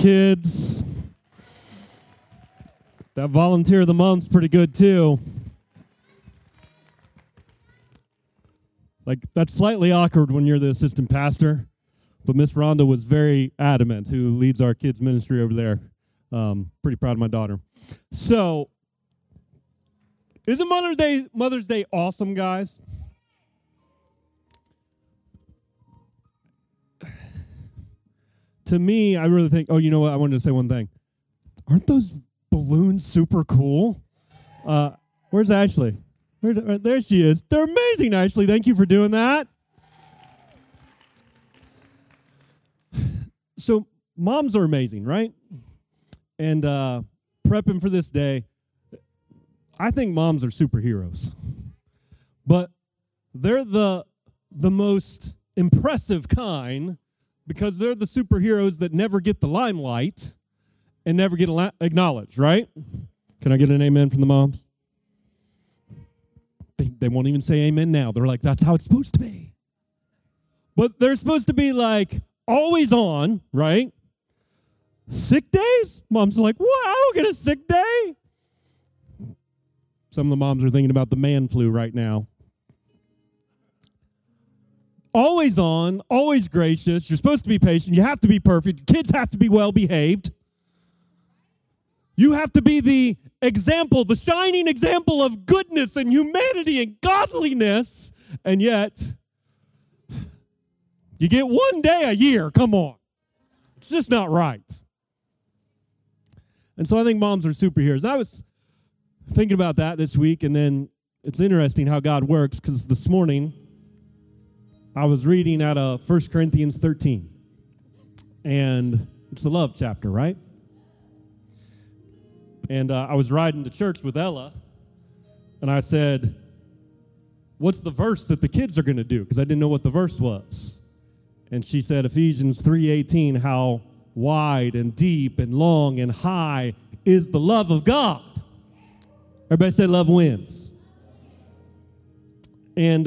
kids. That volunteer of the month's pretty good too. Like, that's slightly awkward when you're the assistant pastor, but Miss Rhonda was very adamant, who leads our kids ministry over there. Pretty proud of my daughter. So, isn't Mother's Day awesome, guys? To me, I really think, oh, you know what? I wanted to say one thing. Aren't those balloons super cool? Where's Ashley? There she is. They're amazing, Ashley. Thank you for doing that. So moms are amazing, right? And prepping for this day, I think moms are superheroes. But they're the most impressive kind, because they're the superheroes that never get the limelight and never get acknowledged, right? Can I get an amen from the moms? They won't even say amen now. They're like, that's how it's supposed to be. But they're supposed to be like always on, right? Sick days? Moms are like, what? I don't get a sick day. Some of the moms are thinking about the man flu right now. Always on, always gracious. You're supposed to be patient. You have to be perfect. Kids have to be well-behaved. You have to be the example, the shining example of goodness and humanity and godliness. And yet, you get one day a year. Come on. It's just not right. And so I think moms are superheroes. I was thinking about that this week, and then it's interesting how God works, because this morning I was reading out of 1 Corinthians 13, and it's the love chapter, right? And I was riding to church with Ella, and I said, what's the verse that the kids are going to do? Because I didn't know what the verse was. And she said, Ephesians 3:18, how wide and deep and long and high is the love of God. Everybody say love wins. And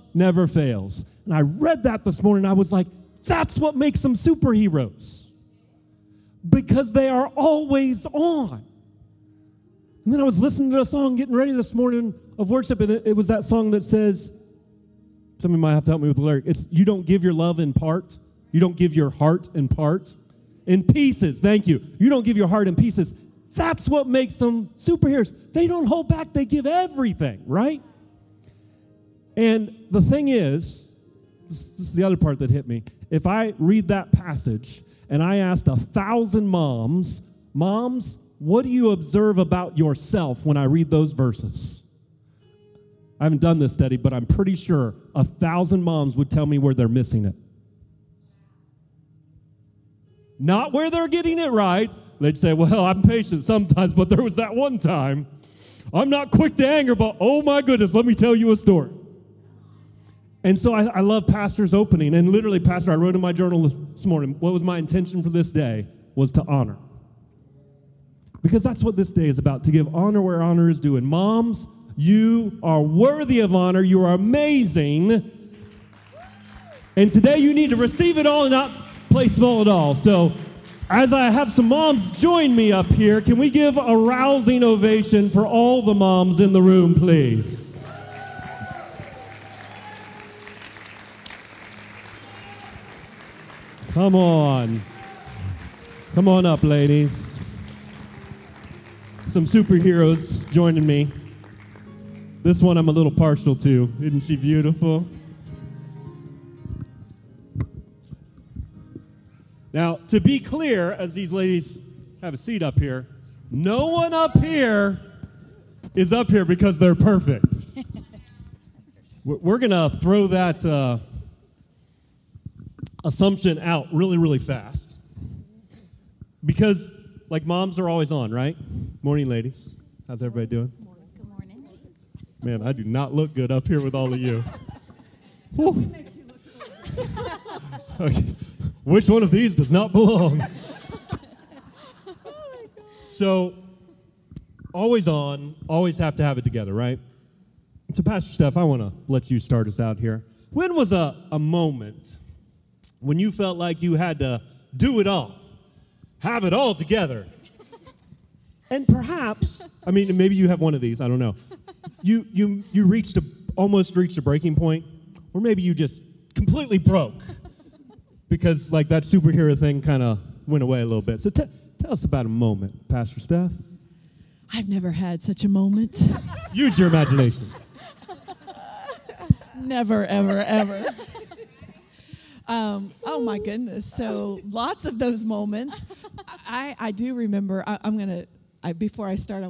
never fails. And I read that this morning. I was like, that's what makes them superheroes, because they are always on. And then I was listening to a song, getting ready this morning of worship, and it was that song that says, somebody might have to help me with the lyric. It's, you don't give your love in part. You don't give your heart in part. In pieces, thank you. You don't give your heart in pieces. That's what makes them superheroes. They don't hold back. They give everything, right? And the thing is, this is the other part that hit me. If I read that passage and I asked 1,000 moms, what do you observe about yourself when I read those verses? I haven't done this study, but I'm pretty sure 1,000 moms would tell me where they're missing it. Not where they're getting it right. They'd say, well, I'm patient sometimes, but there was that one time. I'm not quick to anger, but oh my goodness, let me tell you a story. And so I love Pastor's opening. And literally, Pastor, I wrote in my journal this morning, what was my intention for this day was to honor. Because that's what this day is about, to give honor where honor is due. And moms, you are worthy of honor. You are amazing. And today you need to receive it all and not play small at all. So as I have some moms join me up here, can we give a rousing ovation for all the moms in the room, please? Come on. Come on up, ladies. Some superheroes joining me. This one I'm a little partial to. Isn't she beautiful? Now, to be clear, as these ladies have a seat up here, no one up here is up here because they're perfect. We're going to throw that assumption out really, really fast. Because, like, moms are always on, right? Morning, ladies. How's everybody doing? Good morning. Man, I do not look good up here with all of you. Which one of these does not belong? So, always on, always have to have it together, right? So, Pastor Steph, I want to let you start us out here. When was a moment when you felt like you had to do it all, have it all together? And perhaps, I mean, maybe you have one of these, I don't know. You almost reached a breaking point, or maybe you just completely broke because, like, that superhero thing kind of went away a little bit. So tell us about a moment, Pastor Steph. I've never had such a moment. Use your imagination. Never, ever, ever. Oh, my goodness. So lots of those moments. I do remember, before I start,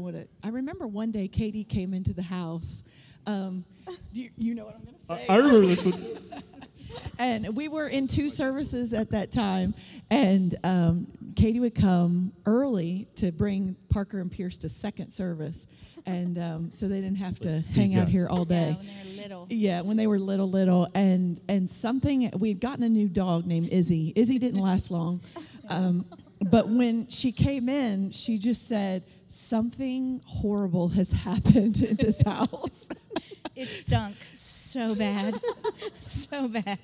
I remember one day Katie came into the house. You know what I'm going to say? I remember this one. And we were in two services at that time, and Katie would come early to bring Parker and Pierce to second service, and so they didn't have to hang out here all day. Yeah, when they were little. Yeah, when they were little, and something, we had gotten a new dog named Izzy. Izzy didn't last long, but when she came in, she just said, "Something horrible has happened in this house." It stunk so bad, so bad.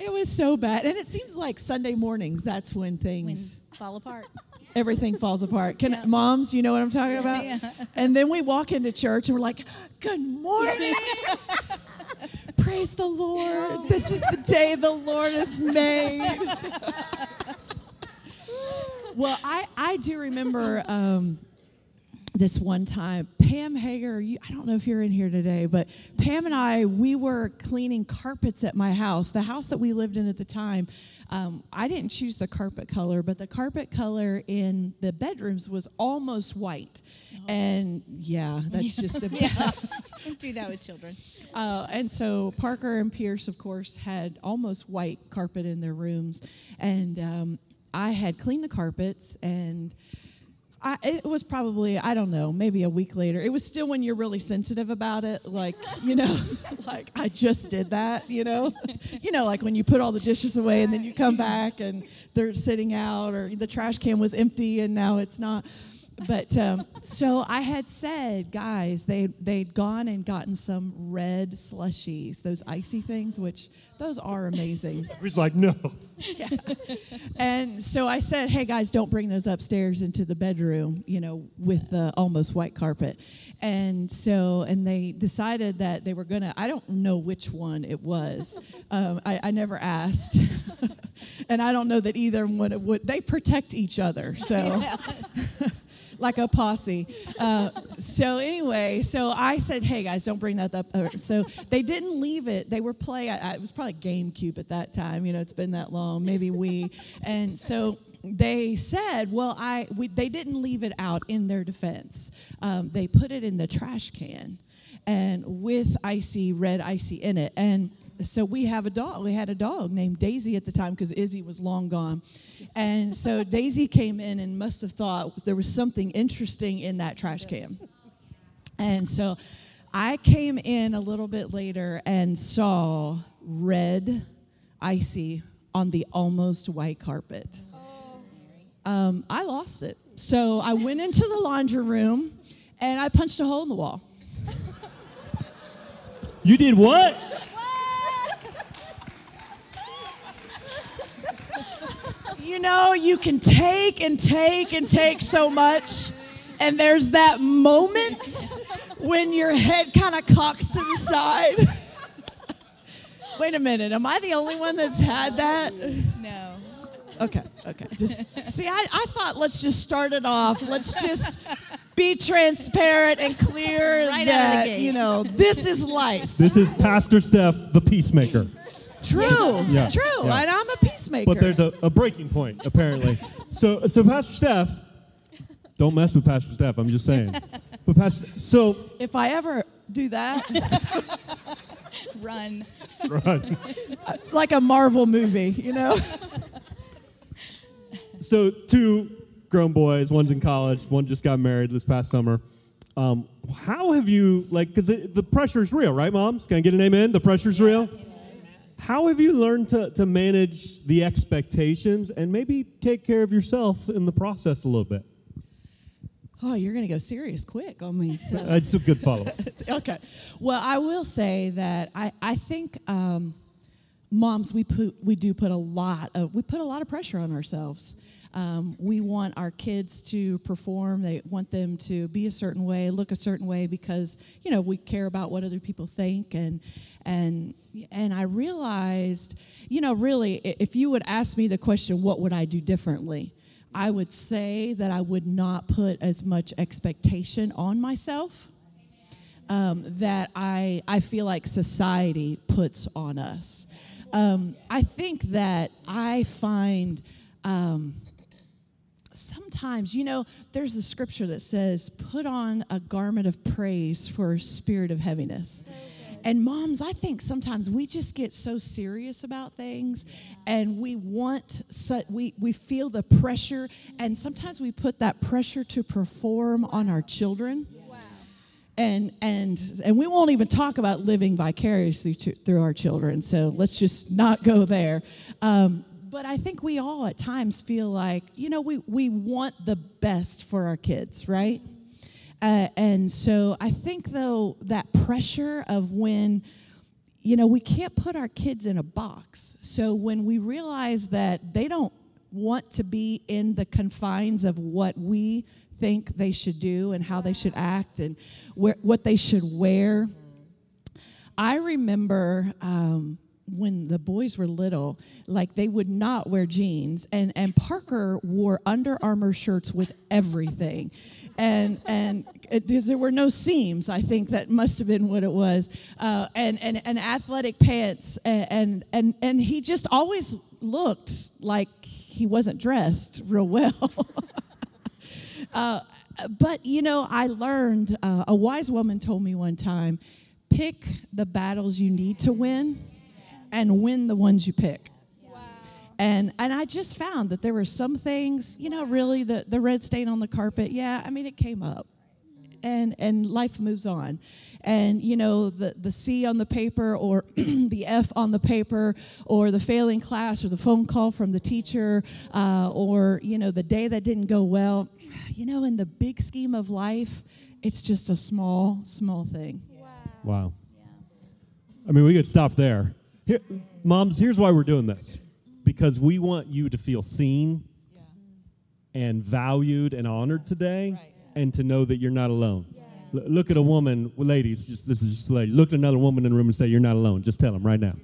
It was so bad. And it seems like Sunday mornings, that's when things fall apart. Everything falls apart. Moms, you know what I'm talking about? Yeah. And then we walk into church and we're like, "Good morning." Praise the Lord. This is the day the Lord has made. Well, I do remember this one time, Pam Hager, I don't know if you're in here today, but Pam and I, we were cleaning carpets at my house, the house that we lived in at the time. I didn't choose the carpet color, but the carpet color in the bedrooms was almost white. Oh. And yeah, that's just a bit. Don't do that with children. And so Parker and Pierce, of course, had almost white carpet in their rooms. And I had cleaned the carpets, and it was probably, I don't know, maybe a week later. It was still when you're really sensitive about it, like, you know, like, I just did that, you know? You know, like when you put all the dishes away and then you come back and they're sitting out, or the trash can was empty and now it's not. But so I had said, guys, they'd gone and gotten some red slushies, those icy things, which those are amazing. He's like, no. Yeah. And so I said, "Hey, guys, don't bring those upstairs into the bedroom, you know, with the almost white carpet." And so, and they decided that they were going to, I don't know which one it was. I never asked. And I don't know that either one would. They protect each other, so. Yeah. Like a posse. So anyway, so I said, "Hey, guys, don't bring that up." So they didn't leave it. They were playing. It was probably GameCube at that time. You know, it's been that long. Maybe Wii. And so they said, well, they didn't leave it out in their defense. They put it in the trash can and with red icy in it. And so we have a dog. We had a dog named Daisy at the time because Izzy was long gone. And so Daisy came in and must have thought there was something interesting in that trash can. And so I came in a little bit later and saw red icy on the almost white carpet. I lost it. So I went into the laundry room and I punched a hole in the wall. You did what? You know, you can take and take and take so much, and there's that moment when your head kind of cocks to the side. Wait a minute, am I the only one that's had that? No. Okay. Just see, I thought let's just start it off. Let's just be transparent and clear right that, out of the gate. You know, this is life. This is Pastor Steph, the peacemaker. True, yeah. True, yeah. And I'm a peacemaker. But there's a breaking point, apparently. So Pastor Steph, don't mess with Pastor Steph, I'm just saying. But Pastor, so if I ever do that, run. Right. It's like a Marvel movie, you know? So 2 grown boys, one's in college, one just got married this past summer. How have you, like, because the pressure's real, right, moms? Can I get an amen? The pressure's real? How have you learned to manage the expectations and maybe take care of yourself in the process a little bit? Oh, you're going to go serious quick on me. So. That's a good follow-up. Okay. Well, I will say that I think moms, we put a lot of pressure on ourselves. We want our kids to perform. They want them to be a certain way, look a certain way, because, you know, we care about what other people think. And I realized, you know, really, if you would ask me the question, what would I do differently? I would say that I would not put as much expectation on myself that I feel like society puts on us. I think that I find... sometimes, you know, there's the scripture that says, put on a garment of praise for a spirit of heaviness. And moms, I think sometimes we just get so serious about things, and we feel the pressure, and sometimes we put that pressure to perform on our children. Wow. And we won't even talk about living vicariously through our children, so let's just not go there. But I think we all at times feel like, you know, we want the best for our kids, right? And so I think, though, that pressure of when, you know, we can't put our kids in a box. So when we realize that they don't want to be in the confines of what we think they should do and how they should act and what they should wear. I remember... when the boys were little, like they would not wear jeans, and Parker wore Under Armour shirts with everything, and there were no seams. I think that must have been what it was, and athletic pants, and he just always looked like he wasn't dressed real well. But you know, I learned. A wise woman told me one time, pick the battles you need to win. And win the ones you pick. Wow. And I just found that there were some things, you know, really the red stain on the carpet, yeah, I mean, it came up. And life moves on. And, you know, the C on the paper or the F on the paper or the failing class or the phone call from the teacher or, you know, the day that didn't go well. You know, in the big scheme of life, it's just a small, small thing. Wow. Wow. I mean, we could stop there. Here, moms, here's why we're doing this. Because we want you to feel seen and valued and honored today and to know that you're not alone. Look at a woman, well, ladies, this is just ladies. Look at another woman in the room and say, you're not alone. Just tell them right now.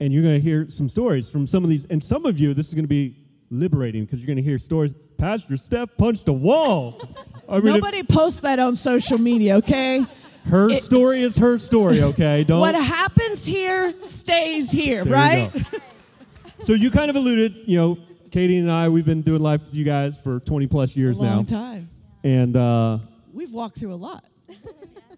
And you're going to hear some stories from some of these. And some of you, this is going to be liberating because you're going to hear stories. Pastor Steph punched a wall. I mean, nobody post that on social media, okay? Her story is her story, okay? Don't. What happens here stays here, right? You so you kind of alluded, you know, Katie and I, we've been doing life with you guys for 20-plus years now. A long time. And we've walked through a lot. A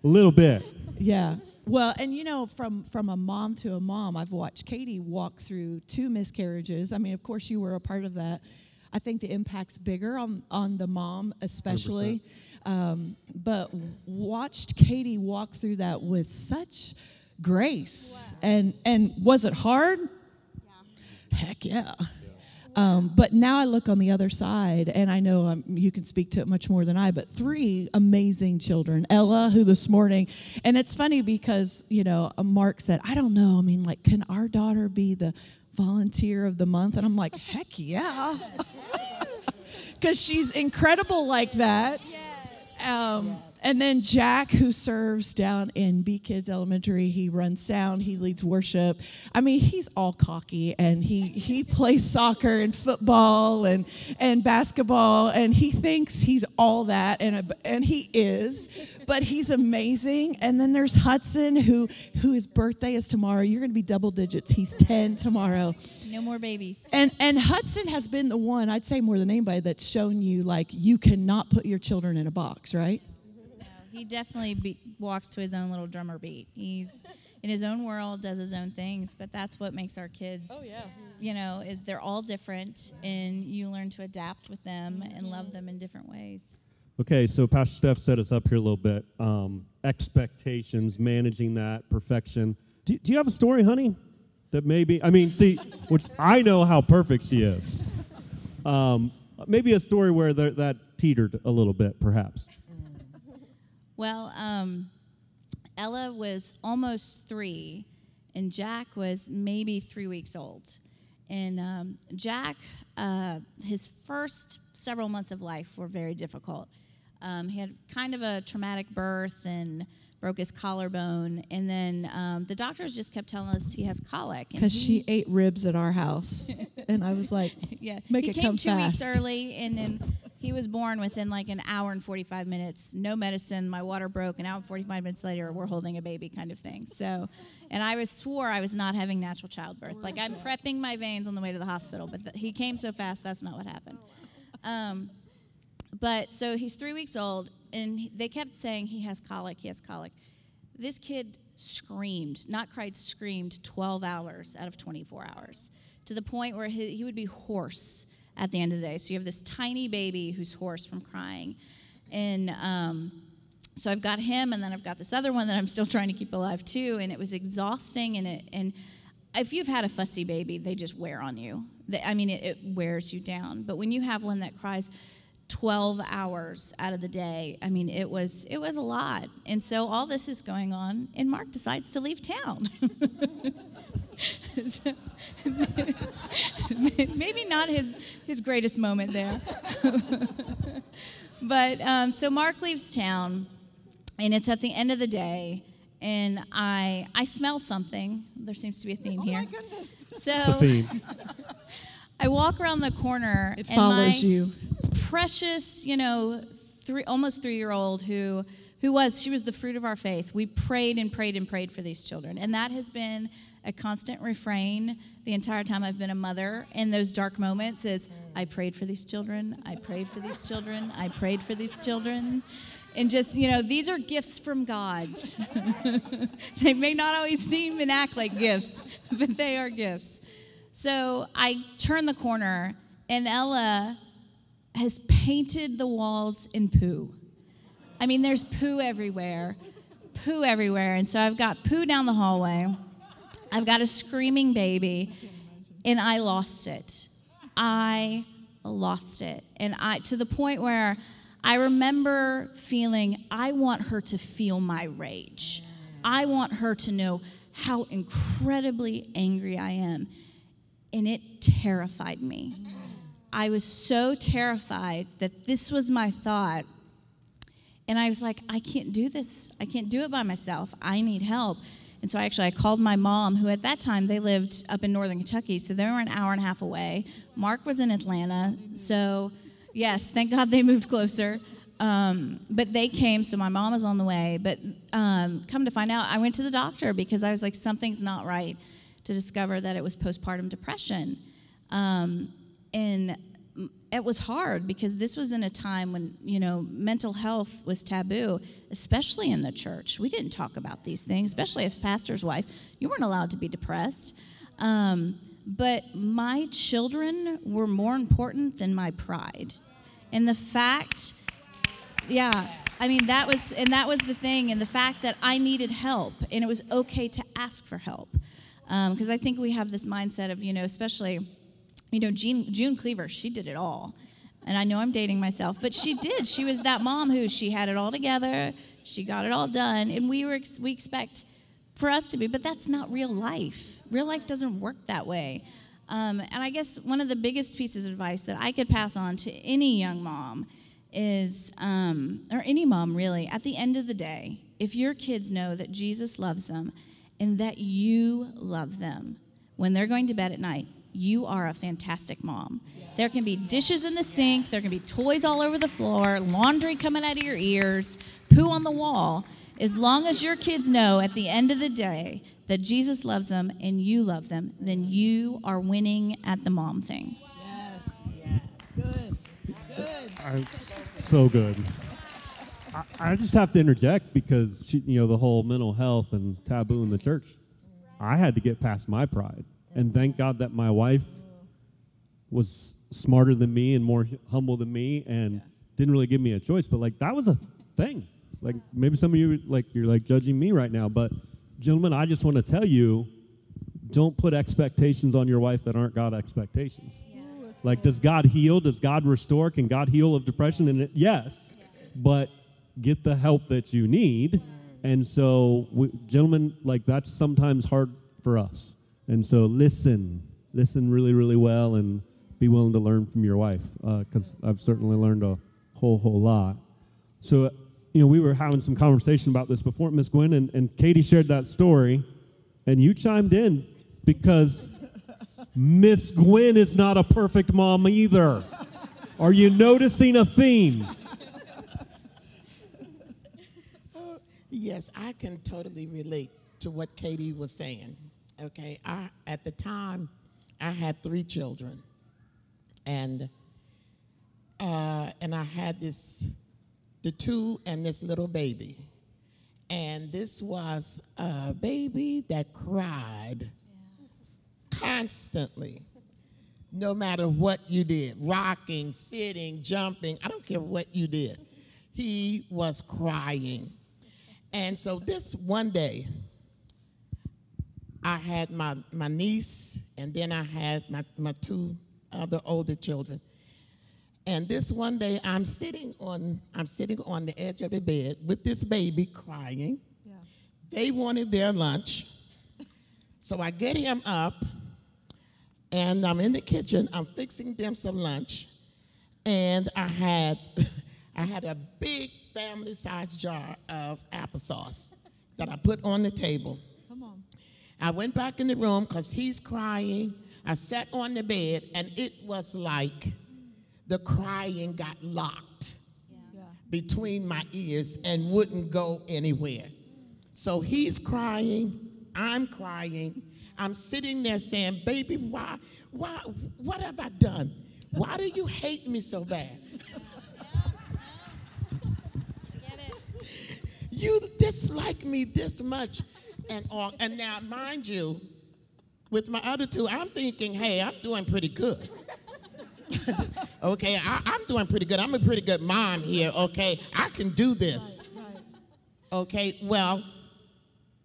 little bit. Yeah. Well, and, you know, from a mom to a mom, I've watched Katie walk through 2 miscarriages. I mean, of course, you were a part of that. I think the impact's bigger on the mom especially. 100%. But watched Katie walk through that with such grace. Wow. And was it hard? Yeah. Heck yeah. But now I look on the other side, and I know you can speak to it much more than I, but 3 amazing children. Ella, who this morning, and it's funny because, you know, Mark said, I don't know, I mean, like, can our daughter be the volunteer of the month? And I'm like, heck yeah. Because she's incredible like that. Yeah. And then Jack, who serves down in B Kids Elementary, he runs sound, he leads worship. I mean, he's all cocky, and he plays soccer and football and basketball, and he thinks he's all that, and he is, but he's amazing. And then there's Hudson, who his birthday is tomorrow. You're going to be double digits. He's 10 tomorrow. No more babies. And Hudson has been the one, I'd say more than anybody, that's shown you, like, you cannot put your children in a box, right? No, he definitely walks to his own little drummer beat. He's in his own world, does his own things. But that's what makes our kids, you know, is they're all different, and you learn to adapt with them and love them in different ways. Okay, so Pastor Steph set us up here a little bit. Expectations, managing that, perfection. Do you have a story, honey? That maybe, I mean, see, which I know how perfect she is. Maybe a story where that teetered a little bit, perhaps. Well, Ella was almost 3, and Jack was maybe 3 weeks old. And Jack, his first several months of life were very difficult. He had kind of a traumatic birth and broke his collarbone. And then the doctors just kept telling us he has colic. Because she ate ribs at our house. And I was like, make it come fast. He came 2 weeks early, and then he was born within like an hour and 45 minutes. No medicine. My water broke. An hour and 45 minutes later, we're holding a baby kind of thing. So, and I swore I was not having natural childbirth. Like, I'm prepping my veins on the way to the hospital. But he came so fast, that's not what happened. But so he's 3 weeks old, and they kept saying he has colic. This kid screamed, not cried, screamed 12 hours out of 24 hours, to the point where he would be hoarse at the end of the day. So you have this tiny baby who's hoarse from crying. And so I've got him, and then I've got this other one that I'm still trying to keep alive too, and it was exhausting. And if you've had a fussy baby, they just wear on you. It wears you down. But when you have one that cries 12 hours out of the day, I mean, it was a lot. And so all this is going on, and Mark decides to leave town. So, maybe not his greatest moment there. But so Mark leaves town, and it's at the end of the day, and I smell something. There seems to be a theme here. Oh my goodness. So it's a theme. I walk around the corner, and follows you. Precious, you know, almost 3-year-old she was the fruit of our faith. We prayed and prayed and prayed for these children. And that has been a constant refrain the entire time I've been a mother in those dark moments is, I prayed for these children, I prayed for these children, I prayed for these children. And just, you know, these are gifts from God. They may not always seem and act like gifts, but they are gifts. So I turn the corner, and Ella has painted the walls in poo. I mean, there's poo everywhere. And so I've got poo down the hallway. I've got a screaming baby, and I lost it. And to the point where I remember feeling, I want her to feel my rage. I want her to know how incredibly angry I am. And it terrified me. I was so terrified that this was my thought. And I was like, I can't do this. I can't do it by myself. I need help. And so I called my mom, who at that time, they lived up in northern Kentucky, so they were an hour and a half away. Mark was in Atlanta. So, yes, thank God they moved closer. But they came, so my mom was on the way. But come to find out, I went to the doctor because I was like, something's not right, to discover that it was postpartum depression. And it was hard because this was in a time when, you know, mental health was taboo, especially in the church. We didn't talk about these things, especially as a pastor's wife. You weren't allowed to be depressed. But my children were more important than my pride. And the fact, that was the thing. And the fact that I needed help, and it was okay to ask for help. Because I think we have this mindset of, you know, especially, you know, June Cleaver, she did it all. And I know I'm dating myself, but she did. She was that mom who, she had it all together. She got it all done. And we expect for us to be, but that's not real life. Real life doesn't work that way. And I guess one of the biggest pieces of advice that I could pass on to any young mom is, or any mom really, at the end of the day, if your kids know that Jesus loves them and that you love them when they're going to bed at night, you are a fantastic mom. There can be dishes in the sink. There can be toys all over the floor, laundry coming out of your ears, poo on the wall. As long as your kids know at the end of the day that Jesus loves them and you love them, then you are winning at the mom thing. Yes. Good. So good. I just have to interject because, you know, the whole mental health and taboo in the church, I had to get past my pride. And thank God that my wife was smarter than me and more humble than me and didn't really give me a choice. But, like, that was a thing. Like, maybe some of you, like, you're, like, judging me right now. But, gentlemen, I just want to tell you, don't put expectations on your wife that aren't God expectations. Yeah. Like, does God heal? Does God restore? Can God heal of depression? And yes, but get the help that you need. And so, gentlemen, like, that's sometimes hard for us. And so listen really, really well and be willing to learn from your wife because I've certainly learned a whole lot. So, you know, we were having some conversation about this before, Miss Gwen, and Katie shared that story, and you chimed in because Miss Gwen is not a perfect mom either. Are you noticing a theme? Yes, I can totally relate to what Katie was saying. Okay, at the time, I had 3 children, and I had the 2 and this little baby, and this was a baby that cried constantly, no matter what you did, rocking, sitting, jumping, I don't care what you did, he was crying. And so this one day, I had my niece, and then I had my 2 other older children. And this one day, I'm sitting on the edge of the bed with this baby crying. Yeah. They wanted their lunch, so I get him up, and I'm in the kitchen. I'm fixing them some lunch, and I had a big family-sized jar of applesauce that I put on the table. Come on. I went back in the room because he's crying. I sat on the bed, and it was like the crying got locked between my ears and wouldn't go anywhere. So he's crying. I'm crying. I'm sitting there saying, baby, why, what have I done? Why do you hate me so bad? Get it. You dislike me this much. And now, mind you, with my other 2, I'm thinking, hey, I'm doing pretty good. Okay, I'm doing pretty good. I'm a pretty good mom here, okay? I can do this. Right. Okay, well,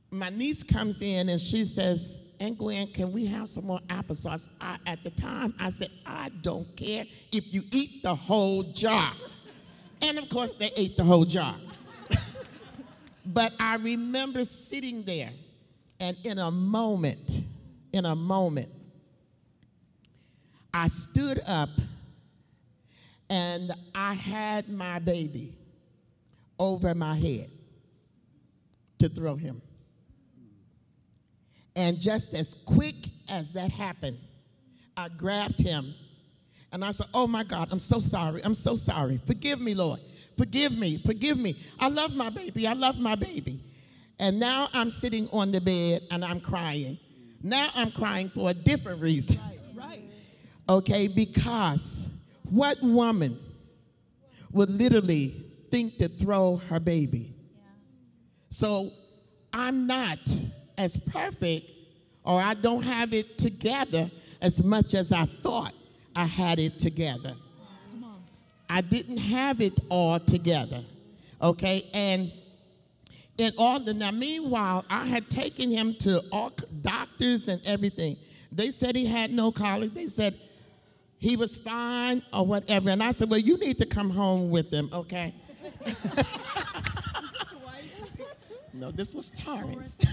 my niece comes in, and she says, Aunt Gwen, can we have some more applesauce? At the time, I said, I don't care if you eat the whole jar. And, of course, they ate the whole jar. But I remember sitting there, and in a moment, I stood up, and I had my baby over my head to throw him. And just as quick as that happened, I grabbed him, and I said, oh, my God, I'm so sorry. Forgive me, Lord. Forgive me. I love my baby. And now I'm sitting on the bed and I'm crying. Now I'm crying for a different reason. Right. Okay, because what woman would literally think to throw her baby? Yeah. So I'm not as perfect, or I don't have it together as much as I thought I had it together. I didn't have it all together, okay? And meanwhile, I had taken him to all doctors and everything. They said he had no colic. They said he was fine or whatever. And I said, well, you need to come home with him, okay? Is this Dwight? No, this was Tarrant.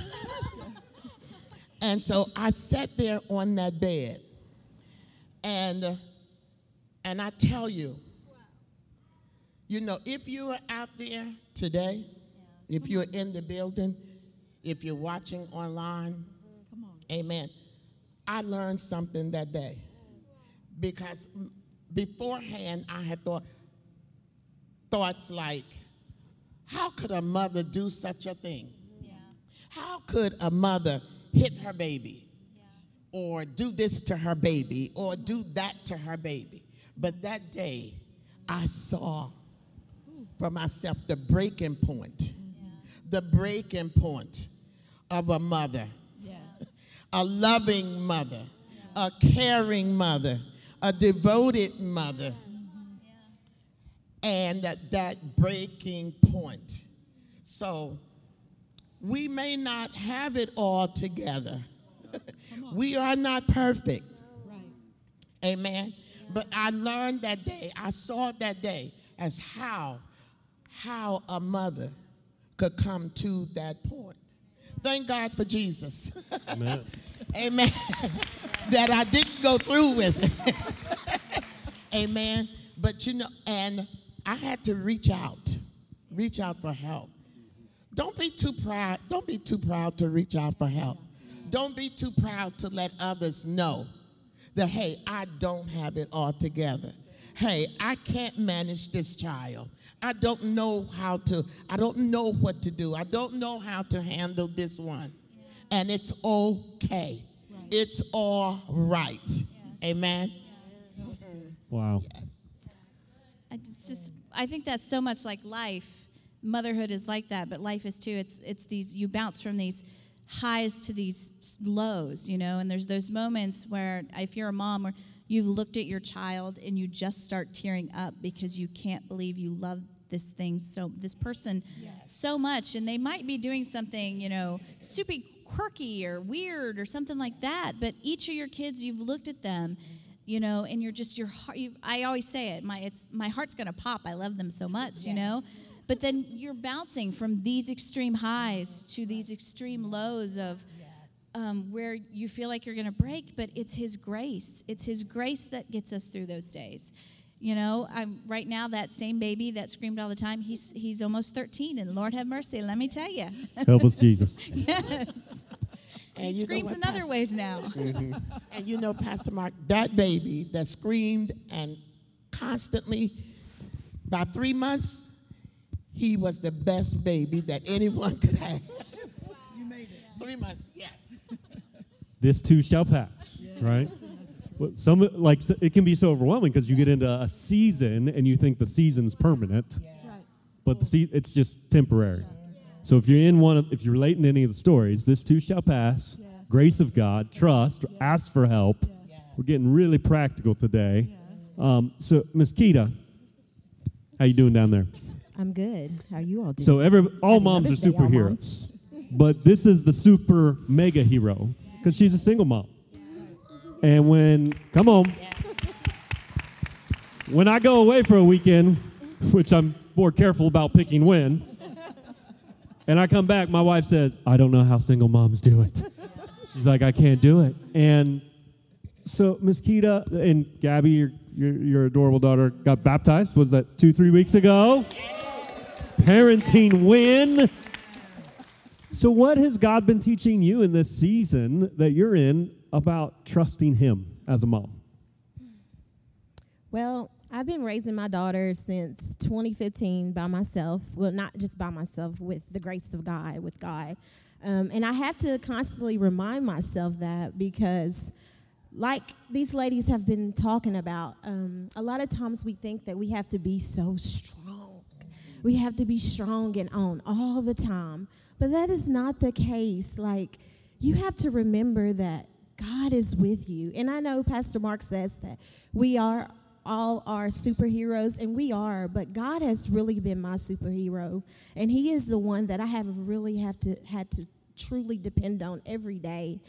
And so I sat there on that bed. And I tell you, you know, if you are out there today, if you're in the building, if you're watching online, come on. Amen. I learned something that day because beforehand I had thoughts like, how could a mother do such a thing? Yeah. How could a mother hit her baby or do this to her baby or do that to her baby? But that day I saw for myself, the breaking point. Yeah. The breaking point of a mother. Yes. A loving mother. Yeah. A caring mother. A devoted mother. Yeah. And that breaking point. So we may not have it all together. We are not perfect. Right. Amen. Yeah. But I learned that day, I saw it that day, as how a mother could come to that point. Thank God for Jesus. Amen. Amen. That I didn't go through with it. Amen. But you know, and I had to reach out for help. Don't be too proud to reach out for help. Don't be too proud to let others know that, hey, I don't have it all together. Hey, I can't manage this child. I don't know what to do. I don't know how to handle this one. Yeah. And it's okay. Right. It's all right. Yes. Amen? Yeah. Wow. Yes. It's just, I think that's so much like life. Motherhood is like that, but life is too. It's these, you bounce from these highs to these lows, you know, and there's those moments where if you're a mom or you've looked at your child and you just start tearing up because you can't believe you love this thing, so this person so much, and they might be doing something, you know, super quirky or weird or something like that, but each of your kids, you've looked at them, you know, and you're just, your heart, I always say it, my heart's going to pop. I love them so much, you know, but then you're bouncing from these extreme highs to these extreme lows of where you feel like you're going to break, but it's His grace. It's His grace that gets us through those days. You know, right now, that same baby that screamed all the time, he's almost 13, and Lord have mercy, let me tell you. Help us, Jesus. Yes. And he screams in other ways now. Mm-hmm. And you know, Pastor Mark, that baby that screamed and constantly, by 3 months, he was the best baby that anyone could have. Wow. You made it. 3 months, yes. This too shall pass, right? Some, like, it can be so overwhelming because you get into a season and you think the season's permanent, but it's just temporary. So if you're in if you're relating to any of the stories, this too shall pass, grace of God, trust, ask for help. We're getting really practical today. So Miss Keita, how you doing down there? I'm good. How you all doing? So all moms are superheroes, but this is the super mega hero. Because she's a single mom. And when I go away for a weekend, which I'm more careful about picking when, and I come back, my wife says, I don't know how single moms do it. She's like, I can't do it. And so Miss Keita and Gabby, your adorable daughter, got baptized. Was that 2-3 weeks ago? Parenting win. So what has God been teaching you in this season that you're in about trusting Him as a mom? Well, I've been raising my daughter since 2015 by myself. Well, not just by myself, with the grace of God, with God. And I have to constantly remind myself that, because like these ladies have been talking about, a lot of times we think that we have to be so strong. We have to be strong and on all the time. But that is not the case. Like, you have to remember that God is with you. And I know Pastor Mark says that we all are superheroes, and we are, but God has really been my superhero. And He is the one that I have really had to truly depend on every day.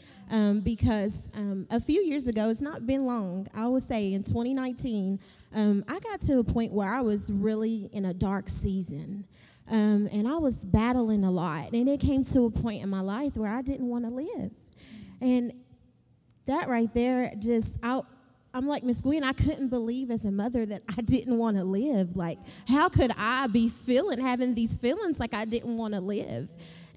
Because a few years ago, it's not been long, I would say in 2019, I got to a point where I was really in a dark season. And I was battling a lot, and it came to a point in my life where I didn't want to live. And that right there, I'm like Miss Gwen, I couldn't believe as a mother that I didn't want to live. Like, how could I be having these feelings like I didn't want to live?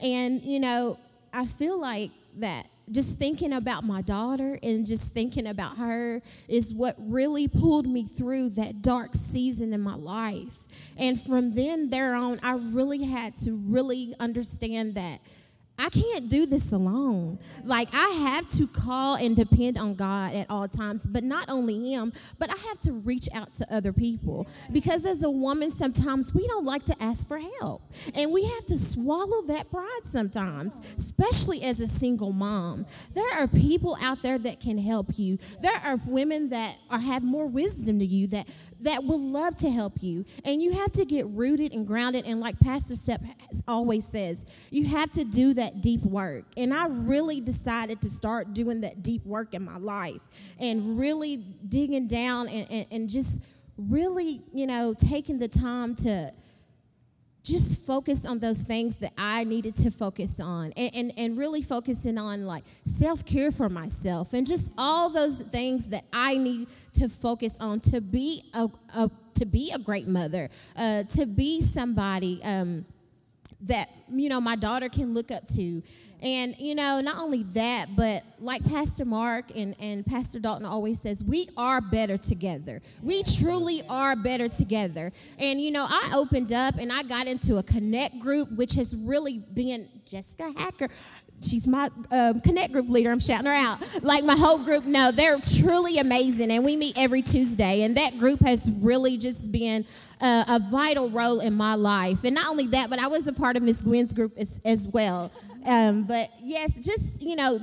And, you know, I feel like that just thinking about my daughter and just thinking about her is what really pulled me through that dark season in my life. And from then there on, I really had to really understand that I can't do this alone. Like, I have to call and depend on God at all times, but not only him, but I have to reach out to other people. Because as a woman, sometimes we don't like to ask for help. And we have to swallow that pride sometimes, especially as a single mom. There are people out there that can help you. There are women that have more wisdom than you that would love to help you. And you have to get rooted and grounded. And like Pastor Step always says, you have to do that deep work. And I really decided to start doing that deep work in my life and really digging down and just really, taking the time to just focus on those things that I needed to focus on and really focusing on like self-care for myself and just all those things that I need to focus on to be a great mother, to be somebody that, my daughter can look up to. And, not only that, but like Pastor Mark and Pastor Dalton always says, we are better together. We truly are better together. And, I opened up and I got into a Connect group, which has really been Jessica Hacker. She's my Connect group leader. I'm shouting her out. Like my whole group, no, they're truly amazing. And we meet every Tuesday. And that group has really just been a vital role in my life. And not only that, but I was a part of Miss Gwen's group as well. But yes, just,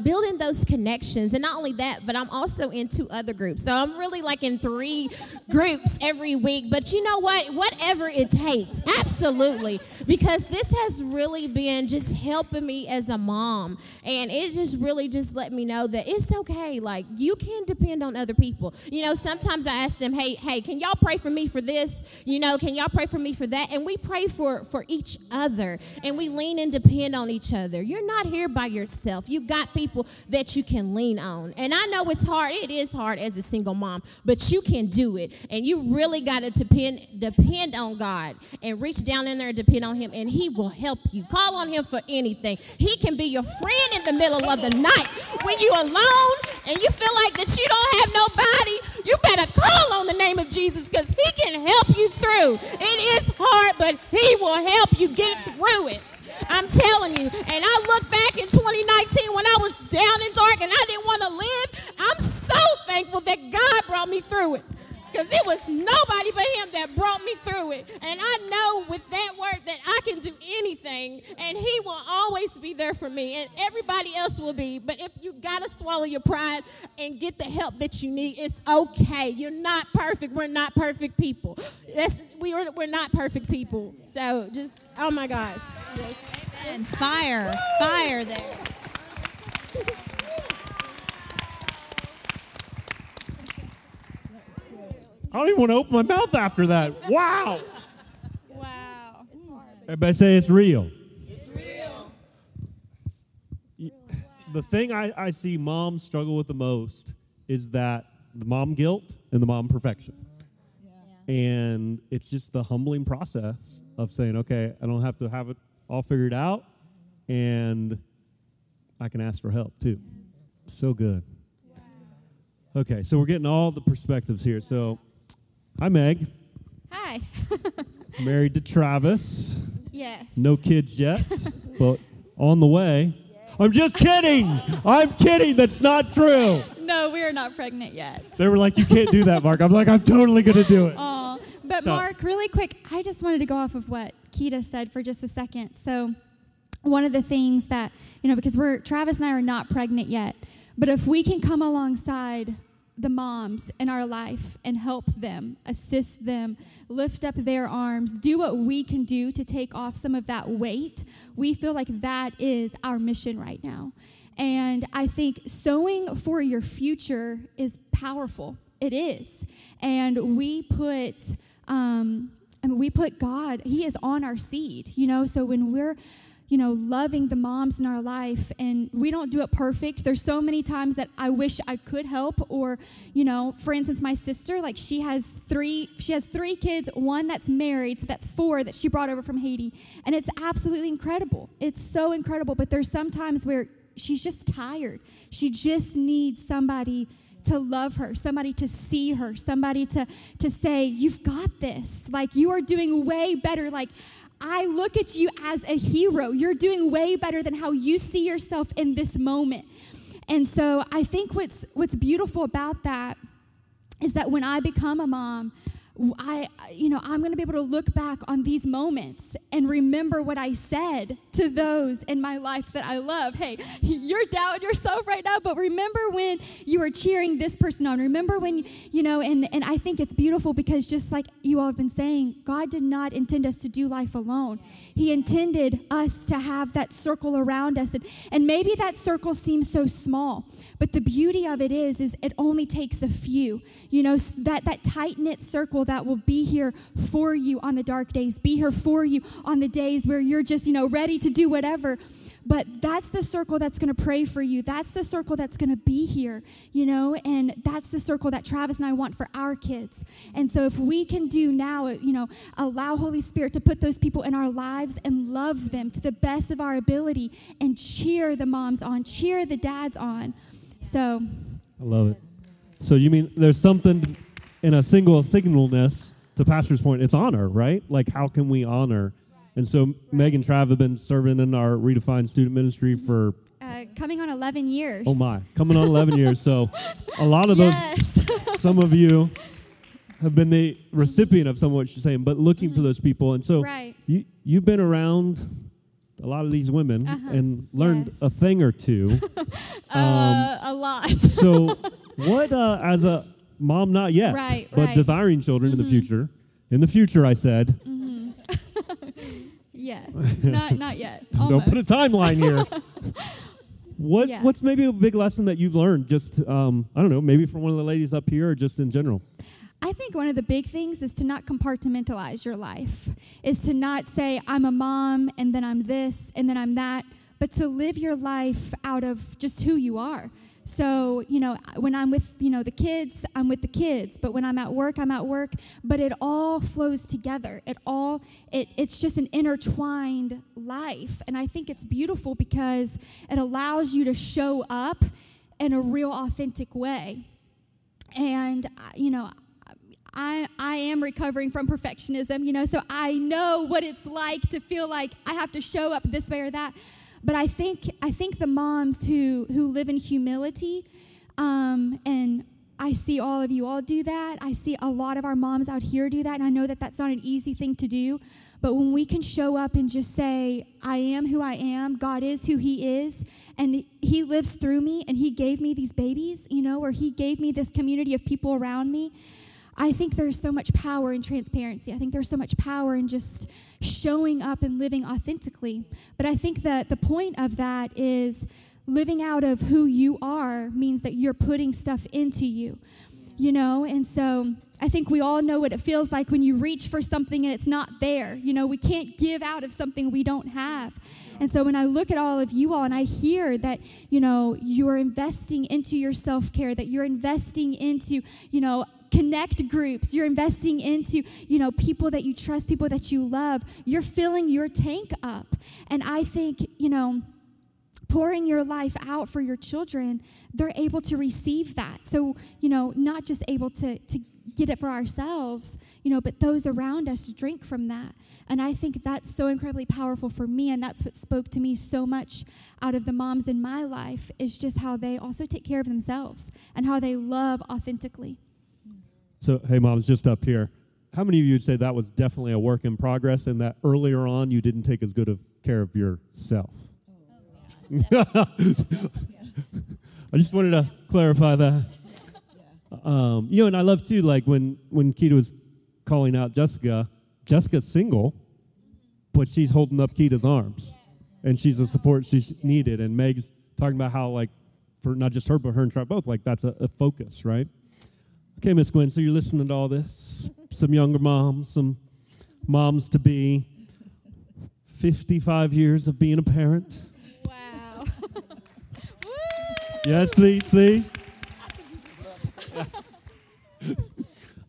building those connections. And not only that, but I'm also in 2 other groups. So I'm really like in 3 groups every week. But you know what? Whatever it takes. Absolutely. Because this has really been just helping me as a mom. And it just really just let me know that it's okay. Like, you can depend on other people. Sometimes I ask them, hey, can y'all pray for me for this? Can y'all pray for me for that? And we pray for each other. And we lean and depend on each other. You're not here by yourself. You've got people that you can lean on. And I know it's hard. It is hard as a single mom, but you can do it. And you really got to depend on God and reach down in there and depend on him, and he will help you. Call on him for anything. He can be your friend in the middle of the night. When you're alone and you feel like that you don't have nobody, you better call on the name of Jesus, because he can help you through. It is hard, but he will help you get through it. I'm telling you. And I look back in 2019 when I was down and dark and I didn't want to live. I'm so thankful that God brought me through it, because it was nobody but him that brought me through it. And I know with that word that I can do anything, and he will always be there for me, and everybody else will be. But if you got to swallow your pride and get the help that you need, it's okay. You're not perfect. We're not perfect people. We're not perfect people. So just... oh, my gosh. Yes. Amen. Fire. Woo! Fire there. I don't even want to open my mouth after that. Wow. Wow. Everybody say it's real. It's real. The thing I see moms struggle with the most is that the mom guilt and the mom perfection. Yeah. And it's just the humbling process of saying, okay, I don't have to have it all figured out, and I can ask for help too. Yes. So good. Wow. Okay, so we're getting all the perspectives here. So, hi, Meg. Hi. Married to Travis. Yes. No kids yet, but on the way. Yes. I'm just kidding. I'm kidding. That's not true. No, we are not pregnant yet. They were like, you can't do that, Mark. I'm like, I'm totally going to do it. Aww. But Mark, really quick, I just wanted to go off of what Keita said for just a second. So one of the things that, because Travis and I are not pregnant yet, but if we can come alongside the moms in our life and help them, assist them, lift up their arms, do what we can do to take off some of that weight, we feel like that is our mission right now. And I think sowing for your future is powerful. It is. And we put God, he is on our seed, so when we're, loving the moms in our life, and we don't do it perfect. There's so many times that I wish I could help, or, for instance, my sister, like she has three kids, one that's married, so that's 4 that she brought over from Haiti. And it's absolutely incredible. It's so incredible. But there's some times where she's just tired. She just needs somebody to love her, somebody to see her, somebody to say, you've got this. Like, you are doing way better. Like, I look at you as a hero. You're doing way better than how you see yourself in this moment. And so I think what's beautiful about that is that when I become a mom, I'm going to be able to look back on these moments and remember what I said to those in my life that I love. Hey, you're doubting yourself right now, but remember when you were cheering this person on. Remember when, and I think it's beautiful because just like you all have been saying, God did not intend us to do life alone. He intended us to have that circle around us. And maybe that circle seems so small, but the beauty of it is it only takes a few. That tight-knit circle that will be here for you on the dark days, be here for you on the days where you're just, ready to do whatever. But that's the circle that's going to pray for you. That's the circle that's going to be here, and that's the circle that Travis and I want for our kids. And so if we can do now, allow Holy Spirit to put those people in our lives and love them to the best of our ability and cheer the moms on, cheer the dads on. So. I love it. So you mean there's something in a single signalness, to Pastor's point, it's honor, right? Like, how can we honor? Right. And so right. Meg and Trav have been serving in our Redefined Student Ministry for... coming on 11 years. Oh, my. Coming on 11 years. So a lot of yes. those, some of you have been the recipient of some of what you're saying, but looking for those people. And so right. you've been around a lot of these women and learned yes. a thing or two. A lot. So what, as a... Mom, not yet, right, but right. desiring children mm-hmm. in the future, I said. Mm-hmm. yeah, not yet. Don't put a timeline here. What's maybe a big lesson that you've learned just, I don't know, maybe from one of the ladies up here or just in general? I think one of the big things is to not compartmentalize your life, is to not say, I'm a mom, and then I'm this, and then I'm that, but to live your life out of just who you are. So, when I'm with, the kids, I'm with the kids. But when I'm at work, I'm at work. But it all flows together. It's just an intertwined life. And I think it's beautiful because it allows you to show up in a real authentic way. And, I am recovering from perfectionism, so I know what it's like to feel like I have to show up this way or that. But I think the moms who live in humility, and I see all of you all do that. I see a lot of our moms out here do that, and I know that that's not an easy thing to do. But when we can show up and just say, I am who I am, God is who he is, and he lives through me, and he gave me these babies, or he gave me this community of people around me, I think there's so much power in transparency. I think there's so much power in just showing up and living authentically. But I think that the point of that is living out of who you are means that you're putting stuff into you, And so I think we all know what it feels like when you reach for something and it's not there. We can't give out of something we don't have. And so when I look at all of you all and I hear that, you're investing into your self-care, that you're investing into, Connect groups, you're investing into, people that you trust, people that you love, you're filling your tank up. And I think, pouring your life out for your children, they're able to receive that. So, not just able to get it for ourselves, but those around us drink from that. And I think that's so incredibly powerful for me. And that's what spoke to me so much out of the moms in my life is just how they also take care of themselves and how they love authentically. So, hey, moms, just up here. How many of you would say that was definitely a work in progress and that earlier on you didn't take as good of care of yourself? Oh, yeah. I just wanted to clarify that. Yeah. And I love, too, like when Keita was calling out Jessica, Jessica's single, but she's holding up Keita's arms, and she's the support she needed. And Meg's talking about how, like, for not just her, but her and Trout both, like, that's a focus, right? Okay, Miss Gwen, so you're listening to all this. Some younger moms, some moms-to-be. 55 years of being a parent. Wow. Woo! Yes, please.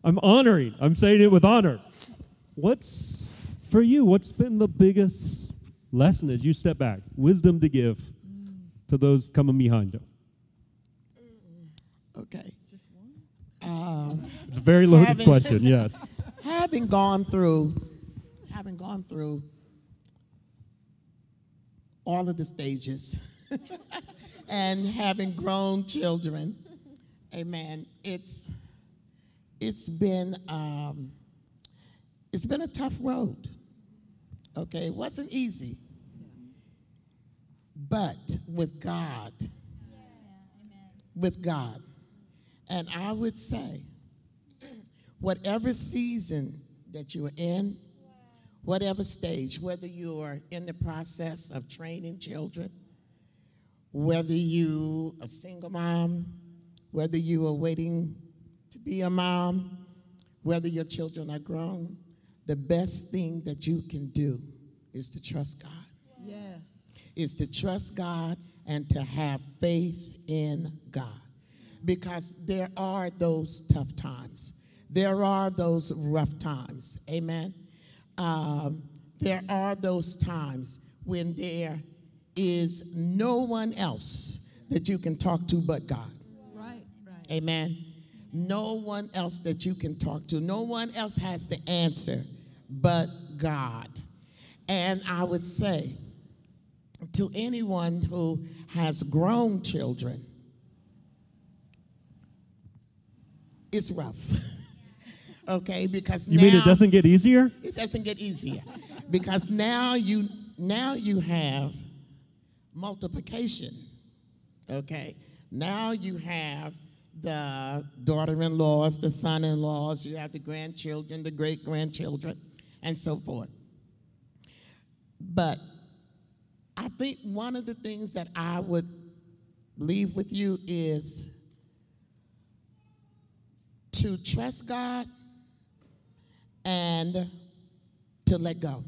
I'm honoring. I'm saying it with honor. What's, for you, what's been the biggest lesson as you step back? Wisdom to give to those coming behind you. Okay. It's a very loaded question, yes. Having gone through all of the stages and having grown children. Amen. It's been a tough road. Okay, it wasn't easy. But with God, and I would say, whatever season that you're in, whatever stage, whether you are in the process of training children, whether you are a single mom, whether you are waiting to be a mom, whether your children are grown, the best thing that you can do is to trust God. Yes. Is to trust God and to have faith in God. Because there are those tough times. There are those rough times. Amen. There are those times when there is no one else that you can talk to but God. Right, right. Amen. No one else that you can talk to. No one else has the answer but God. And I would say to anyone who has grown children, it's rough. Okay, because now... You mean it doesn't get easier? It doesn't get easier. Because now you have multiplication. Okay? Now you have the daughter-in-laws, the son-in-laws, you have the grandchildren, the great-grandchildren, and so forth. But I think one of the things that I would leave with you is to trust God and to let go.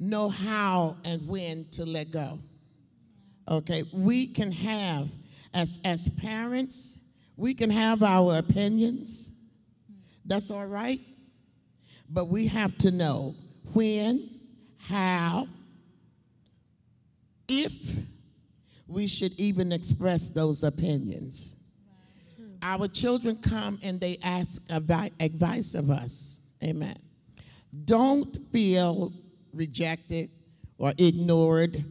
Know how and when to let go. Okay, we can have, as parents, we can have our opinions. That's all right. But we have to know when, how, if we should even express those opinions. Our children come and they ask advice of us. Amen. Don't feel rejected or ignored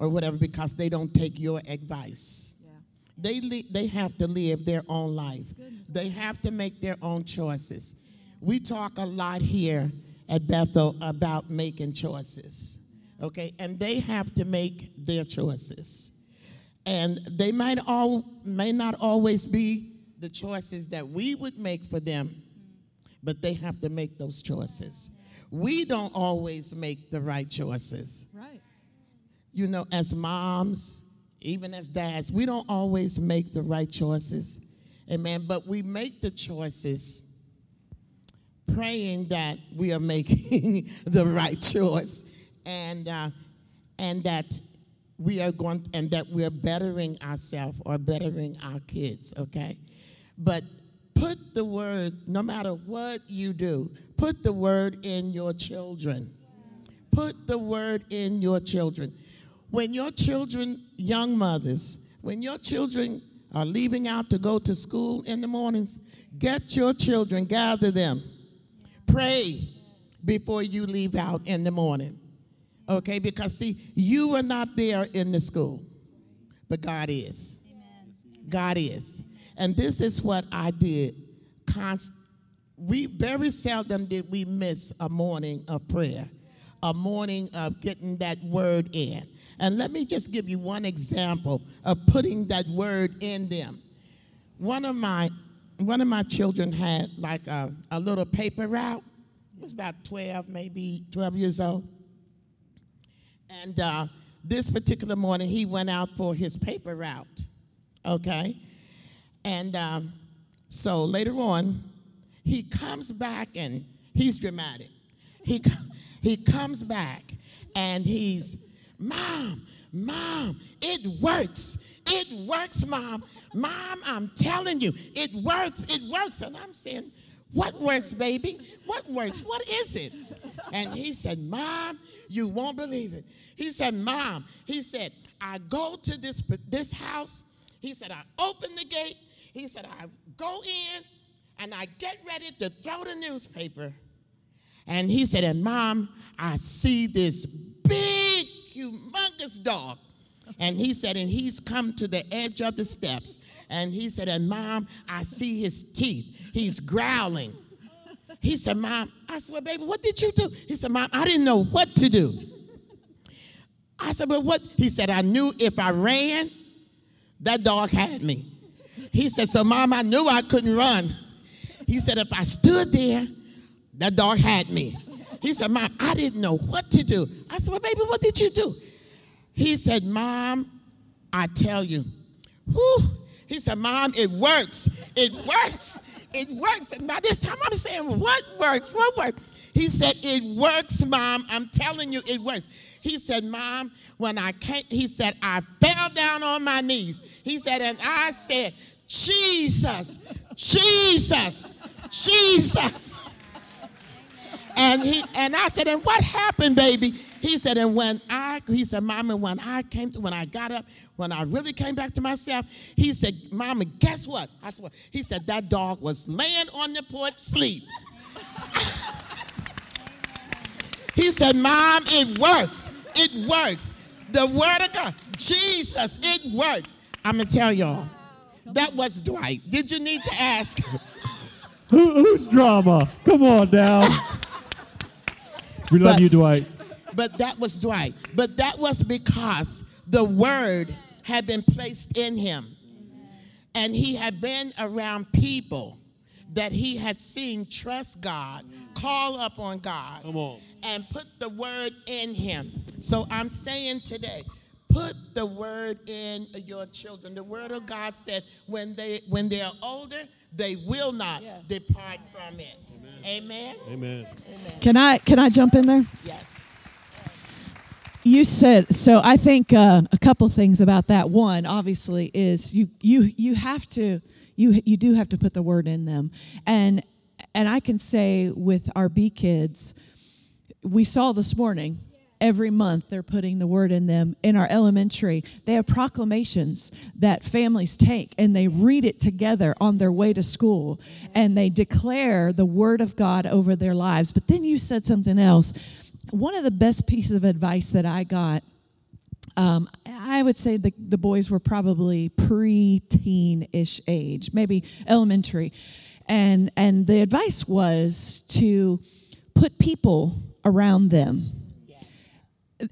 or whatever because they don't take your advice. Yeah. They have to live their own life. Goodness. They have to make their own choices. We talk a lot here at Bethel about making choices, okay? And they have to make their choices. And they may not always be the choices that we would make for them, but they have to make those choices. We don't always make the right choices. Right. You know, as moms, even as dads, we don't always make the right choices. Amen. But we make the choices praying that we are making the right choice and that we are going, and that we're bettering ourselves or bettering our kids, okay? But put the word, no matter what you do, put the word in your children. Put the word in your children. When your children, young mothers, when your children are leaving out to go to school in the mornings, get your children, gather them. Pray before you leave out in the morning. Okay, because see, you are not there in the school, but God is. Amen. God is. And this is what I did. We very seldom did we miss a morning of prayer, a morning of getting that word in. And let me just give you one example of putting that word in them. One of my children had like a little paper route. It was about 12, maybe 12 years old. And this particular morning, he went out for his paper route, okay? And so later on, he comes back, and he's dramatic. He comes back, and he's, Mom, it works. It works, Mom. Mom, I'm telling you, it works. It works. And I'm saying, what works, baby? What works? What is it? And he said, Mom, you won't believe it. He said, Mom, he said, I go to this house. He said, I open the gate. He said, I go in and I get ready to throw the newspaper. And he said, and Mom, I see this big humongous dog. And he said, and he's come to the edge of the steps. And he said, and Mom, I see his teeth. He's growling. He said, Mom, I said, well, baby, what did you do? He said, Mom, I didn't know what to do. I said, but what? He said, I knew if I ran, that dog had me. He said, so, Mom, I knew I couldn't run. He said, if I stood there, that dog had me. He said, Mom, I didn't know what to do. I said, well, baby, what did you do? He said, Mom, I tell you. Whew. He said, Mom, it works. It works. It works. And by this time, I'm saying, what works? What works? He said, it works, Mom. I'm telling you, it works. He said, Mom, when I came, he said, I fell down on my knees. He said, and I said, Jesus, Jesus, Jesus. And I said, and what happened, baby? He said, and he said, Mama, when I really came back to myself, he said, Mama, guess what? I said, what? He said, that dog was laying on the porch asleep. He said, Mom, it works. It works. The word of God, Jesus, it works. I'm going to tell y'all, that was Dwight. Did you need to ask? Who's drama? Come on down. We love you, Dwight. But that was Dwight. But that was because the word had been placed in him. Amen. And he had been around people that he had seen trust God, call up on God, and put the word in him. So I'm saying today, put the word in your children. The word of God said when they are older, they will not depart from it. Amen. Amen. Amen. Can I jump in there? Yes. You said, so I think a couple things about that. One, obviously, is you do have to put the word in them. And I can say with our B kids, we saw this morning, every month they're putting the word in them. In our elementary, they have proclamations that families take, and they read it together on their way to school, and they declare the word of God over their lives. But then you said something else. One of the best pieces of advice that I got, I would say the boys were probably pre-teen-ish age, maybe elementary. And the advice was to put people around them.